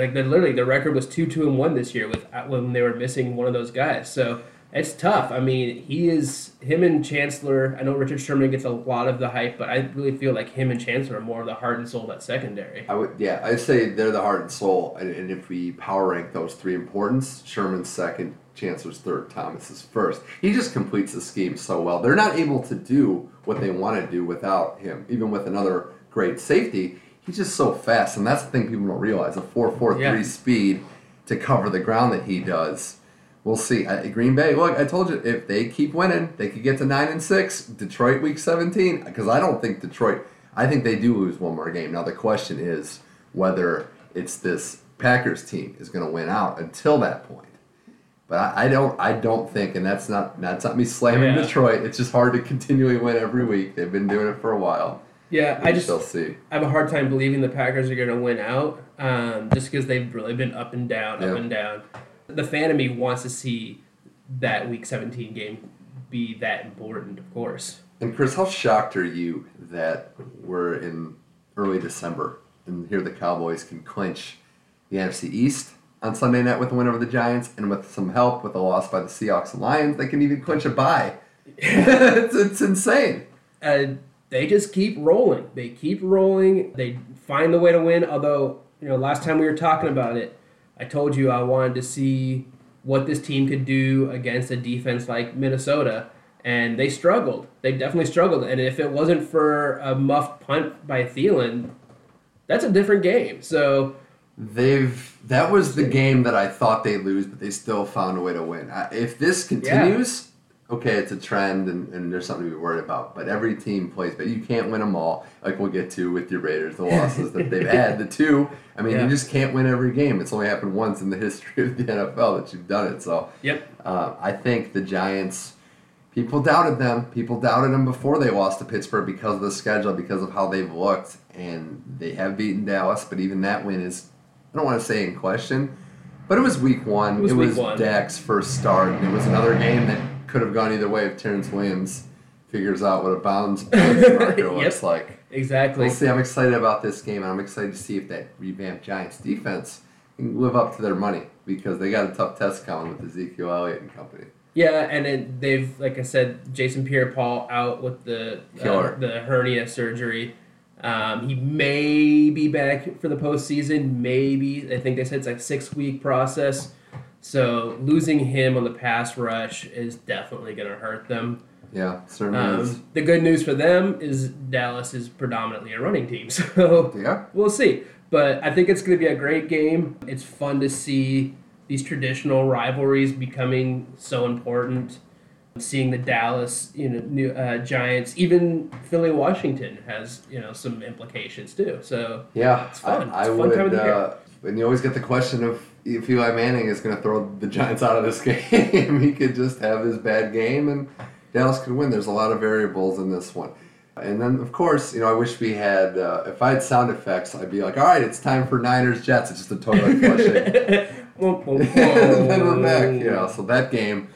record was 2-2-1 this year when they were missing one of those guys, so... It's tough. I mean, him and Chancellor. I know Richard Sherman gets a lot of the hype, but I really feel like him and Chancellor are more of the heart and soul of that secondary. I'd say they're the heart and soul. And if we power rank those three importance, Sherman's second, Chancellor's third, Thomas is first. He just completes the scheme so well. They're not able to do what they want to do without him, even with another great safety. He's just so fast, and that's the thing people don't realize: a 4.43 speed to cover the ground that he does. We'll see. Green Bay, look, I told you, if they keep winning, they could get to 9-6. Detroit week 17, because I don't think Detroit, I think they do lose one more game. Now the question is whether it's this Packers team is going to win out until that point. But I don't think, and that's not me slamming Detroit. It's just hard to continually win every week. They've been doing it for a while. Yeah, I have a hard time believing the Packers are going to win out just because they've really been up and down. The fan of me wants to see that Week 17 game be that important, of course. And Chris, how shocked are you that we're in early December and here the Cowboys can clinch the NFC East on Sunday night with a win over the Giants, and with some help with a loss by the Seahawks and Lions, they can even clinch a bye. It's insane. They just keep rolling. They keep rolling. They find the way to win, although last time we were talking about it, I told you I wanted to see what this team could do against a defense like Minnesota, and they struggled. They definitely struggled, and if it wasn't for a muffed punt by Thielen, that's a different game. So that was the game that I thought they'd lose, but they still found a way to win. If this continues, okay, it's a trend, and there's something to be worried about, but every team plays, but you can't win them all, like we'll get to with your Raiders, the losses that they've had, the two. I mean, you just can't win every game. It's only happened once in the history of the NFL that you've done it. So I think the Giants, people doubted them. People doubted them before they lost to Pittsburgh because of the schedule, because of how they've looked, and they have beaten Dallas, but even that win is, I don't want to say in question, but it was week one. It was Dak's first start, and it was another game that could have gone either way if Terrence Williams figures out what a bounce marker looks like. Exactly. We'll see. I'm excited about this game, and I'm excited to see if that revamped Giants defense can live up to their money, because they got a tough test coming with Ezekiel Elliott and company. Yeah, and they've, like I said, Jason Pierre-Paul out with the hernia surgery. He may be back for the postseason, maybe. I think they said it's like a 6-week process. So losing him on the pass rush is definitely going to hurt them. Yeah, certainly is. The good news for them is Dallas is predominantly a running team, so we'll see. But I think it's going to be a great game. It's fun to see these traditional rivalries becoming so important. seeing the Dallas, Giants, even Philly, Washington has, some implications too. So yeah, it's fun. It's a fun time of the year. And you always get the question of if Eli Manning is going to throw the Giants out of this game. He could just have his bad game and Dallas could win. There's a lot of variables in this one. And then, of course, I wish we had, if I had sound effects, I'd be like, all right, it's time for Niners-Jets. It's just a total flushing. And then we're back, So that game,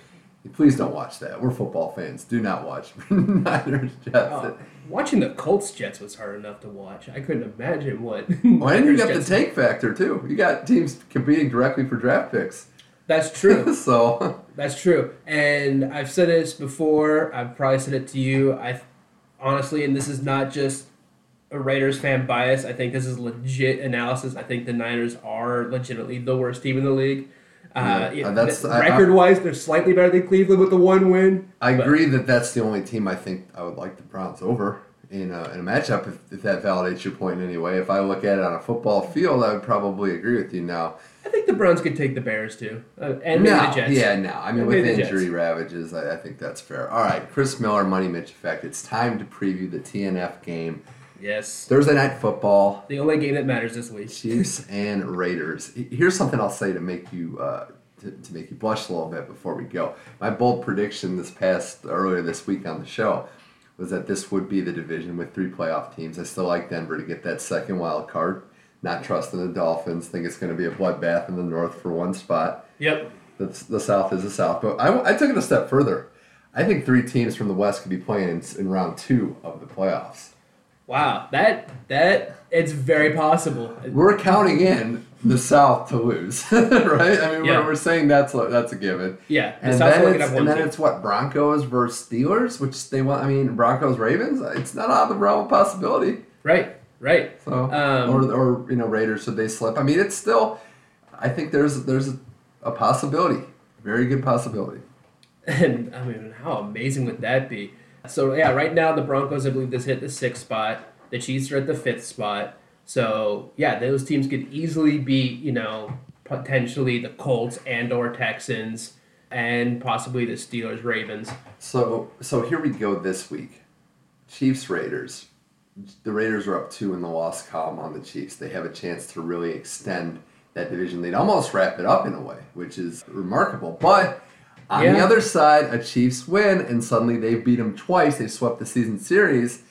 please don't watch that. We're football fans. Do not watch Niners-Jets. Watching the Colts-Jets was hard enough to watch. I couldn't imagine what... and you got the tank factor, too. You got teams competing directly for draft picks. That's true. That's true. And I've said this before. I've probably said it to you. Honestly, and this is not just a Raiders fan bias. I think this is legit analysis. I think the Niners are legitimately the worst team in the league. Record-wise, they're slightly better than Cleveland with the one win. I agree that that's the only team I think I would like the Browns over in a matchup, if that validates your point in any way. If I look at it on a football field, I would probably agree with you now. I think the Browns could take the Bears, too. The Jets. Yeah, no. I mean, with injury ravages, I think that's fair. All right, Chris Miller, Money Mitch Effect. It's time to preview the TNF game. Yes. Thursday Night Football. The only game that matters this week. Chiefs and Raiders. Here's something I'll say to make you to make you blush a little bit before we go. My bold prediction earlier this week on the show was that this would be the division with three playoff teams. I still like Denver to get that second wild card. Not trusting the Dolphins. Think it's going to be a bloodbath in the North for one spot. Yep. The South is the South. But I took it a step further. I think three teams from the West could be playing in round two of the playoffs. Wow. That it's very possible. We're counting in the South to lose, right? I mean, we're saying that's a given. Yeah. The South's looking up one. And then it's what, Broncos versus Steelers, which they want. I mean, Broncos-Ravens, it's not out of the realm of possibility. Right. Right. So, or Raiders, should they slip? I mean, it's still, I think there's a possibility, very good possibility. And I mean, how amazing would that be? So yeah, right now the Broncos, I believe, just hit the 6th spot. The Chiefs are at the 5th spot. So yeah, those teams could easily be, potentially the Colts and/or Texans, and possibly the Steelers, Ravens. So here we go this week, Chiefs, Raiders. The Raiders are up 2 in the loss column on the Chiefs. They have a chance to really extend that division lead, almost wrap it up in a way, which is remarkable. But on the other side, a Chiefs win, and suddenly they beat them twice. They swept the season series,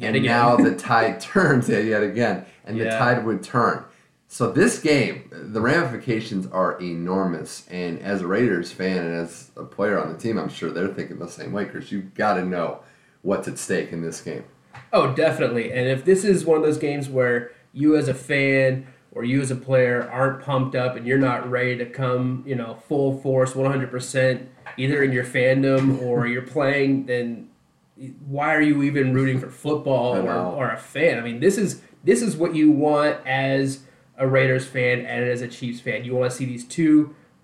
and now the tide turns yet again, and the tide would turn. So this game, the ramifications are enormous, and as a Raiders fan and as a player on the team, I'm sure they're thinking the same way, because you've got to know what's at stake in this game. Oh, definitely. And if this is one of those games where you as a fan or you as a player aren't pumped up and you're not ready to come, full force, 100%, either in your fandom or you're playing, then why are you even rooting for football or a fan? I mean, this is what you want as a Raiders fan and as a Chiefs fan. You want to see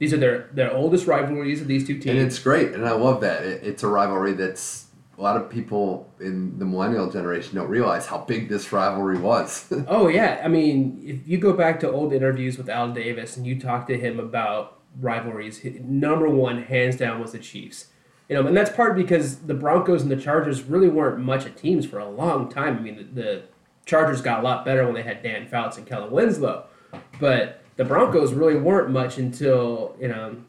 these are their oldest rivalries of these two teams. And it's great, and I love that. It's a rivalry that's... A lot of people in the millennial generation don't realize how big this rivalry was. Oh, yeah. I mean, if you go back to old interviews with Al Davis and you talk to him about rivalries, number one, hands down, was the Chiefs. And that's part because the Broncos and the Chargers really weren't much of teams for a long time. I mean, the Chargers got a lot better when they had Dan Fouts and Kellen Winslow. But the Broncos really weren't much until, 80s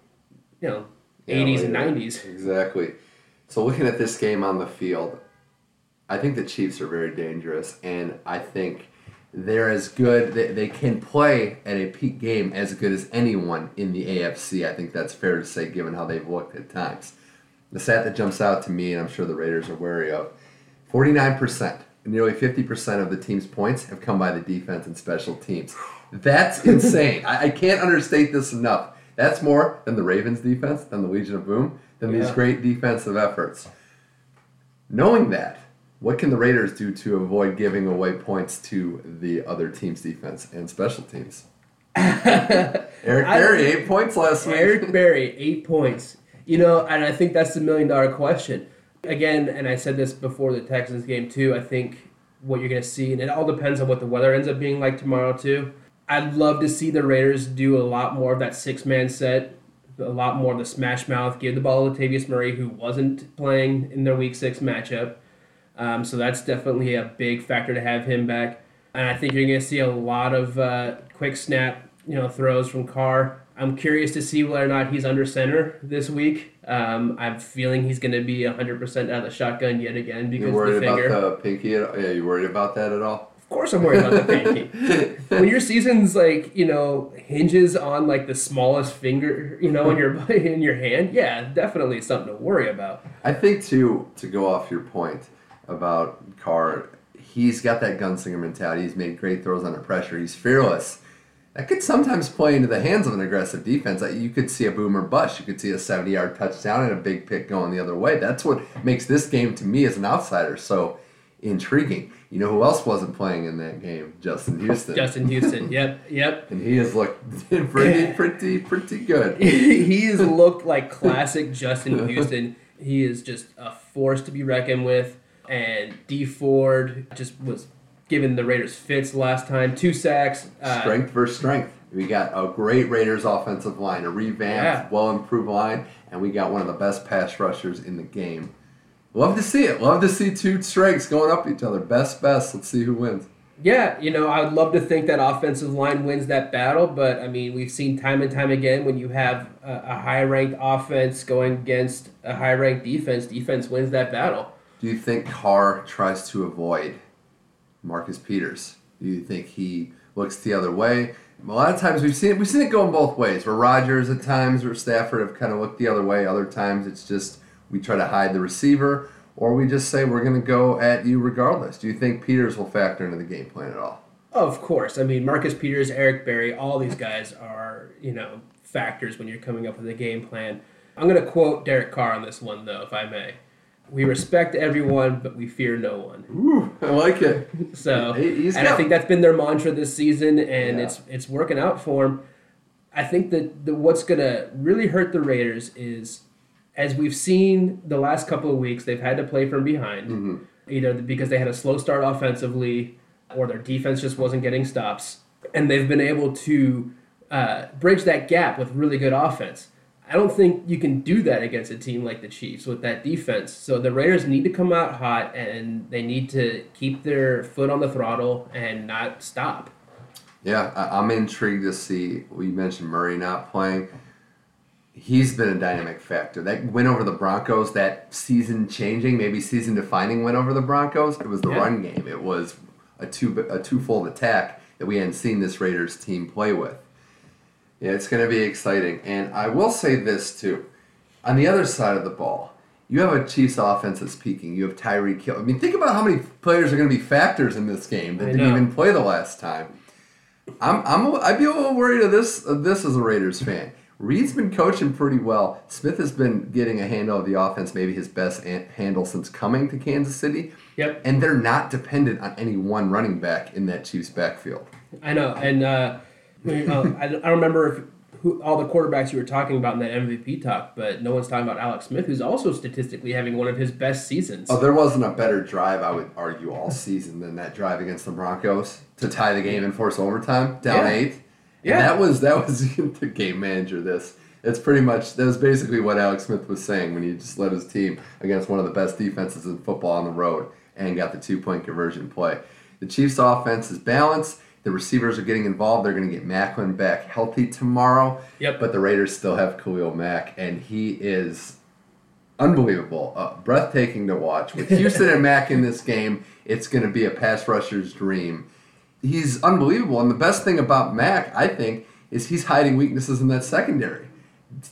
and 90s. Exactly. So looking at this game on the field, I think the Chiefs are very dangerous, and I think they're as good. They can play at a peak game as good as anyone in the AFC. I think that's fair to say, given how they've looked at times. The stat that jumps out to me, and I'm sure the Raiders are wary of, 49%, nearly 50% of the team's points have come by the defense and special teams. That's insane. I can't understate this enough. That's more than the Ravens' defense, than the Legion of Boom, than these great defensive efforts. Knowing that, what can the Raiders do to avoid giving away points to the other team's defense and special teams? Eric Berry, 8 points last week. Eric Berry, 8 points. And I think that's the $1 million question. Again, and I said this before the Texans game too, I think what you're going to see, and it all depends on what the weather ends up being like tomorrow too. I'd love to see the Raiders do a lot more of that six-man set. a lot more the smash mouth, gave the ball to Latavius Murray, who wasn't playing in their Week 6 matchup. So that's definitely a big factor to have him back. And I think you're going to see a lot of quick snap, throws from Carr. I'm curious to see whether or not he's under center this week. I'm feeling he's going to be 100% out of the shotgun yet again because of the finger. You worried about the pinky? Yeah, you worried about that at all? Of course I'm worried about the pinky. When your season's hinges on the smallest finger, in your hand, yeah, definitely something to worry about. I think too, to go off your point about Carr, he's got that gunslinger mentality. He's made great throws under pressure. He's fearless. That could sometimes play into the hands of an aggressive defense. You could see a boom or bust. You could see a 70-yard touchdown and a big pick going the other way. That's what makes this game, to me as an outsider, so intriguing. You know who else wasn't playing in that game? Justin Houston. Justin Houston, yep. And he has looked pretty good. He has looked like classic Justin Houston. He is just a force to be reckoned with. And Dee Ford just was given the Raiders fits last time. 2 sacks. Strength versus strength. We got a great Raiders offensive line, a revamped, well-improved line, and we got one of the best pass rushers in the game. Love to see it. Love to see two strengths going up each other. Best. Let's see who wins. Yeah, I would love to think that offensive line wins that battle, but, we've seen time and time again when you have a high-ranked offense going against a high-ranked defense wins that battle. Do you think Carr tries to avoid Marcus Peters? Do you think he looks the other way? A lot of times we've seen it going both ways, where Rodgers at times or Stafford have kind of looked the other way. Other times it's just we try to hide the receiver, or we just say we're going to go at you regardless. Do you think Peters will factor into the game plan at all? Of course. Marcus Peters, Eric Berry, all these guys are, factors when you're coming up with a game plan. I'm going to quote Derek Carr on this one, though, if I may. We respect everyone, but we fear no one. Ooh, I like it. So, I think that's been their mantra this season, and it's working out for them. I think that what's going to really hurt the Raiders is, as we've seen the last couple of weeks, they've had to play from behind, either because they had a slow start offensively or their defense just wasn't getting stops, and they've been able to bridge that gap with really good offense. I don't think you can do that against a team like the Chiefs with that defense. So the Raiders need to come out hot, and they need to keep their foot on the throttle and not stop. Yeah, I'm intrigued to see. We mentioned Murray not playing. He's been a dynamic factor. That win over the Broncos, that season-changing, maybe season-defining win over the Broncos, it was the run game. It was a twofold attack that we hadn't seen this Raiders team play with. Yeah, it's going to be exciting. And I will say this, too. On the other side of the ball, you have a Chiefs offense that's peaking. You have Tyreek Hill. Think about how many players are going to be factors in this game that didn't even play the last time. I'd be a little worried of this as a Raiders fan. Reed's been coaching pretty well. Smith has been getting a handle of the offense, maybe his best handle since coming to Kansas City. Yep. And they're not dependent on any one running back in that Chiefs backfield. I know, and... I don't remember all the quarterbacks you were talking about in that MVP talk, but no one's talking about Alex Smith, who's also statistically having one of his best seasons. Oh, there wasn't a better drive, I would argue, all season than that drive against the Broncos to tie the game and force overtime, down 8. And that was the game manager. That was basically what Alex Smith was saying when he just led his team against one of the best defenses in football on the road and got the 2-point conversion play. The Chiefs' offense is balanced. The receivers are getting involved. They're going to get Macklin back healthy tomorrow. Yep. But the Raiders still have Khalil Mack, and he is unbelievable, breathtaking to watch. With Houston and Mack in this game, it's going to be a pass rusher's dream. He's unbelievable, and the best thing about Mack, I think, is he's hiding weaknesses in that secondary.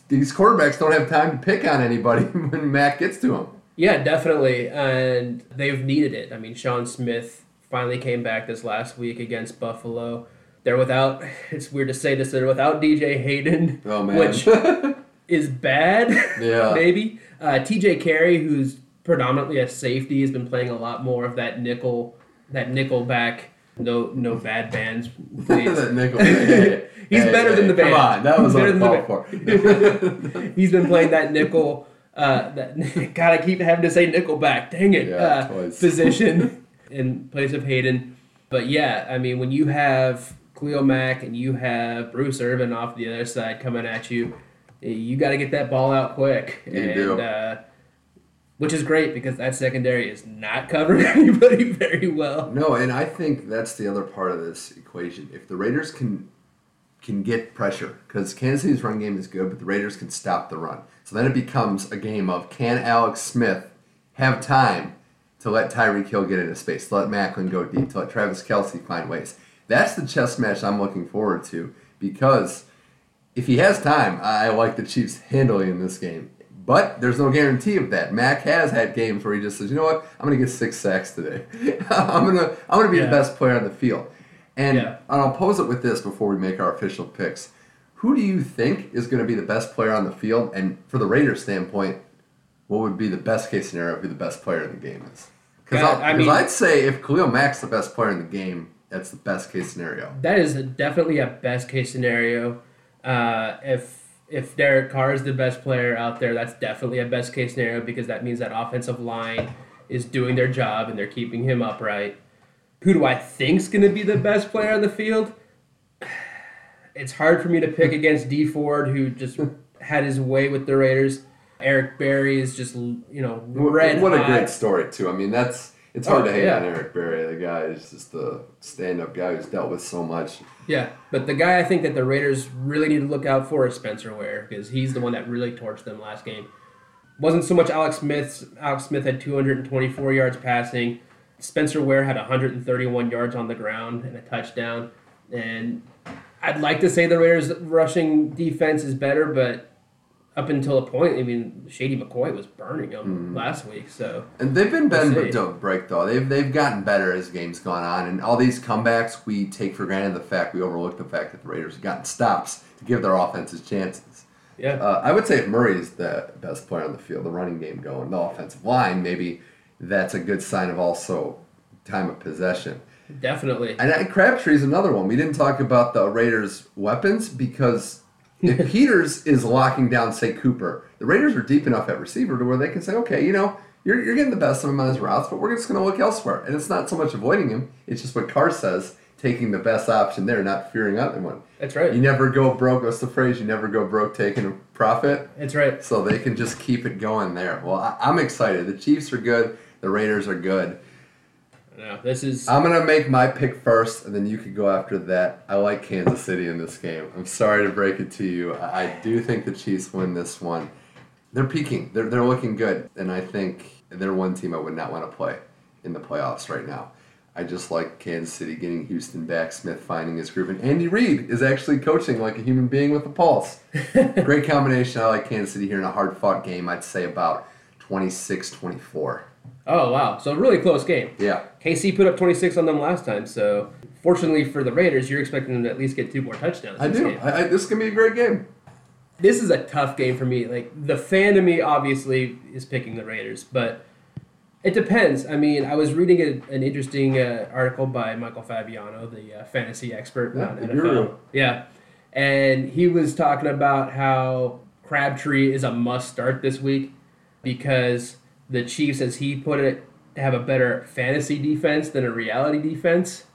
These quarterbacks don't have time to pick on anybody when Mack gets to them. Yeah, definitely, and they've needed it. Sean Smith finally came back this last week against Buffalo. It's weird to say this, they're without DJ Hayden, which is bad, maybe. TJ Carey, who's predominantly a safety, has been playing a lot more of that nickel back. No bad bands, please. That nickel band. He's better than the band. Come on, that was uncalled for. He's been playing that nickel. God, I keep having to say nickel back. Dang it. Position. In place of Hayden. But when you have Khalil Mack and you have Bruce Irvin off the other side coming at you, you got to get that ball out quick. Which is great because that secondary is not covering anybody very well. No, and I think that's the other part of this equation. If the Raiders can get pressure, because Kansas City's run game is good, but the Raiders can stop the run. So then it becomes a game of, can Alex Smith have time to let Tyreek Hill get into space, to let Macklin go deep, to let Travis Kelce find ways? That's the chess match I'm looking forward to, because if he has time, I like the Chiefs handling in this game. But there's no guarantee of that. Mac has had games where he just says, you know what, I'm going to get 6 sacks today. I'm gonna be the best player on the field. And I'll pose it with this before we make our official picks. Who do you think is going to be the best player on the field? And for the Raiders' standpoint, what would be the best case scenario of who the best player in the game is? Because I'd say if Khalil Mack's the best player in the game, that's the best case scenario. That is definitely a best case scenario. If Derek Carr is the best player out there, that's definitely a best case scenario, because that means that offensive line is doing their job and they're keeping him upright. Who do I think's going to be the best player on the field? It's hard for me to pick against Dee Ford, who just had his way with the Raiders. Eric Berry is just, red hot. What a great story, too. I mean, it's hard to hate on Eric Berry. The guy is just the stand-up guy who's dealt with so much. Yeah, but the guy I think that the Raiders really need to look out for is Spencer Ware, because he's the one that really torched them last game. Wasn't so much Alex Smith. Alex Smith had 224 yards passing. Spencer Ware had 131 yards on the ground and a touchdown. And I'd like to say the Raiders' rushing defense is better, but up until a point, I mean, Shady McCoy was burning them last week, so... And they've been bend but don't break, though. They've gotten better as games gone on, and all these comebacks, we take for granted we overlook the fact that the Raiders have gotten stops to give their offenses chances. Yeah. I would say if Murray's the best player on the field, the running game going, the offensive line, maybe that's a good sign of also time of possession. Definitely. And Crabtree's another one. We didn't talk about the Raiders' weapons, because... if Peters is locking down, say, Cooper, the Raiders are deep enough at receiver to where they can say, okay, you're getting the best of him on his routes, but we're just going to look elsewhere. And it's not so much avoiding him, it's just what Carr says, taking the best option there, not fearing out anyone. That's right. You never go broke, what's the phrase? You never go broke taking a profit. That's right. So they can just keep it going there. Well, I'm excited. The Chiefs are good. The Raiders are good. No, I'm going to make my pick first, and then you could go after that. I like Kansas City in this game. I'm sorry to break it to you. I do think the Chiefs win this one. They're peaking. They're looking good, and I think they're one team I would not want to play in the playoffs right now. I just like Kansas City getting Houston back, Smith finding his groove, and Andy Reid is actually coaching like a human being with a pulse. Great combination. I like Kansas City here in a hard-fought game, I'd say about 26-24. Oh, wow. So a really close game. Yeah. KC put up 26 on them last time, so fortunately for the Raiders, you're expecting them to at least get 2 more touchdowns. I do. This is going to be a great game. This is a tough game for me. Like, the fan of me, obviously, is picking the Raiders, but it depends. I mean, I was reading an interesting article by Michael Fabiano, the fantasy expert on NFL. Guru. Yeah. And he was talking about how Crabtree is a must-start this week because... the Chiefs, as he put it, have a better fantasy defense than a reality defense.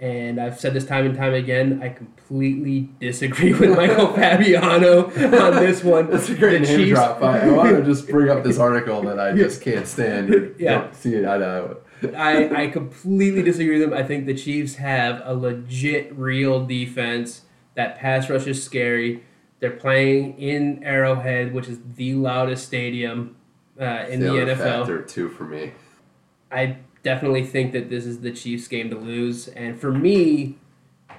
And I've said this time and time again, I completely disagree with Michael Fabiano on this one. That's a great name drop. I want to just bring up this article that I just can't stand. Don't see it. I completely disagree with him. I think the Chiefs have a legit, real defense. That pass rush is scary. They're playing in Arrowhead, which is the loudest stadium in the NFL. Factor too for me. I definitely think that this is the Chiefs' game to lose. And for me,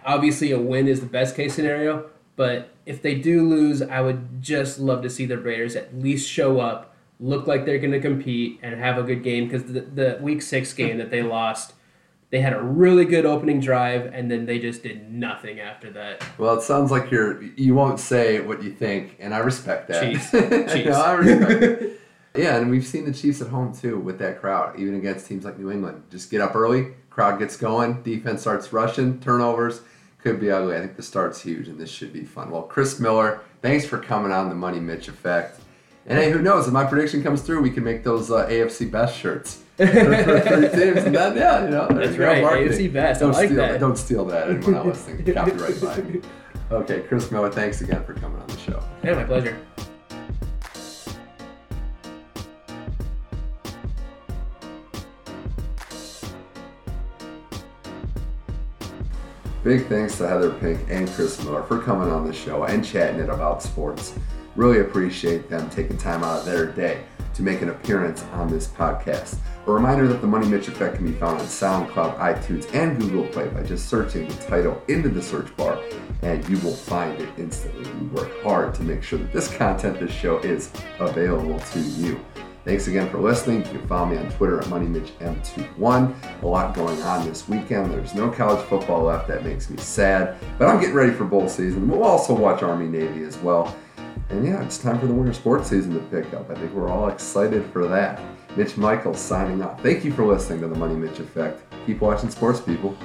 obviously a win is the best case scenario. But if they do lose, I would just love to see the Raiders at least show up, look like they're going to compete, and have a good game. Because the Week 6 game that they lost, they had a really good opening drive, and then they just did nothing after that. Well, it sounds like you won't say what you think, and I respect that. Chiefs. No, I respect it. Yeah, and we've seen the Chiefs at home, too, with that crowd, even against teams like New England. Just get up early, crowd gets going, defense starts rushing, turnovers. Could be ugly. I think the start's huge, and this should be fun. Well, Chris Miller, thanks for coming on the Money Mitch Effect. And hey, who knows? If my prediction comes through, we can make those AFC Best shirts. for teams and that, that's right, AFC Best. I like that. Don't steal that. Anyone else thinks copyright by me. Okay, Chris Miller, thanks again for coming on the show. though. Yeah, my pleasure. Big thanks to Heather Pink and Chris Miller for coming on the show and chatting it about sports. Really appreciate them taking time out of their day to make an appearance on this podcast. A reminder that the Money Mitch Effect can be found on SoundCloud, iTunes, and Google Play by just searching the title into the search bar, and you will find it instantly. We work hard to make sure that this content, this show, is available to you. Thanks again for listening. You can follow me on Twitter at MoneyMitchM21. A lot going on this weekend. There's no college football left. That makes me sad. But I'm getting ready for bowl season. We'll also watch Army-Navy as well. And yeah, it's time for the winter sports season to pick up. I think we're all excited for that. Mitch Michaels signing off. Thank you for listening to the Money Mitch Effect. Keep watching sports, people.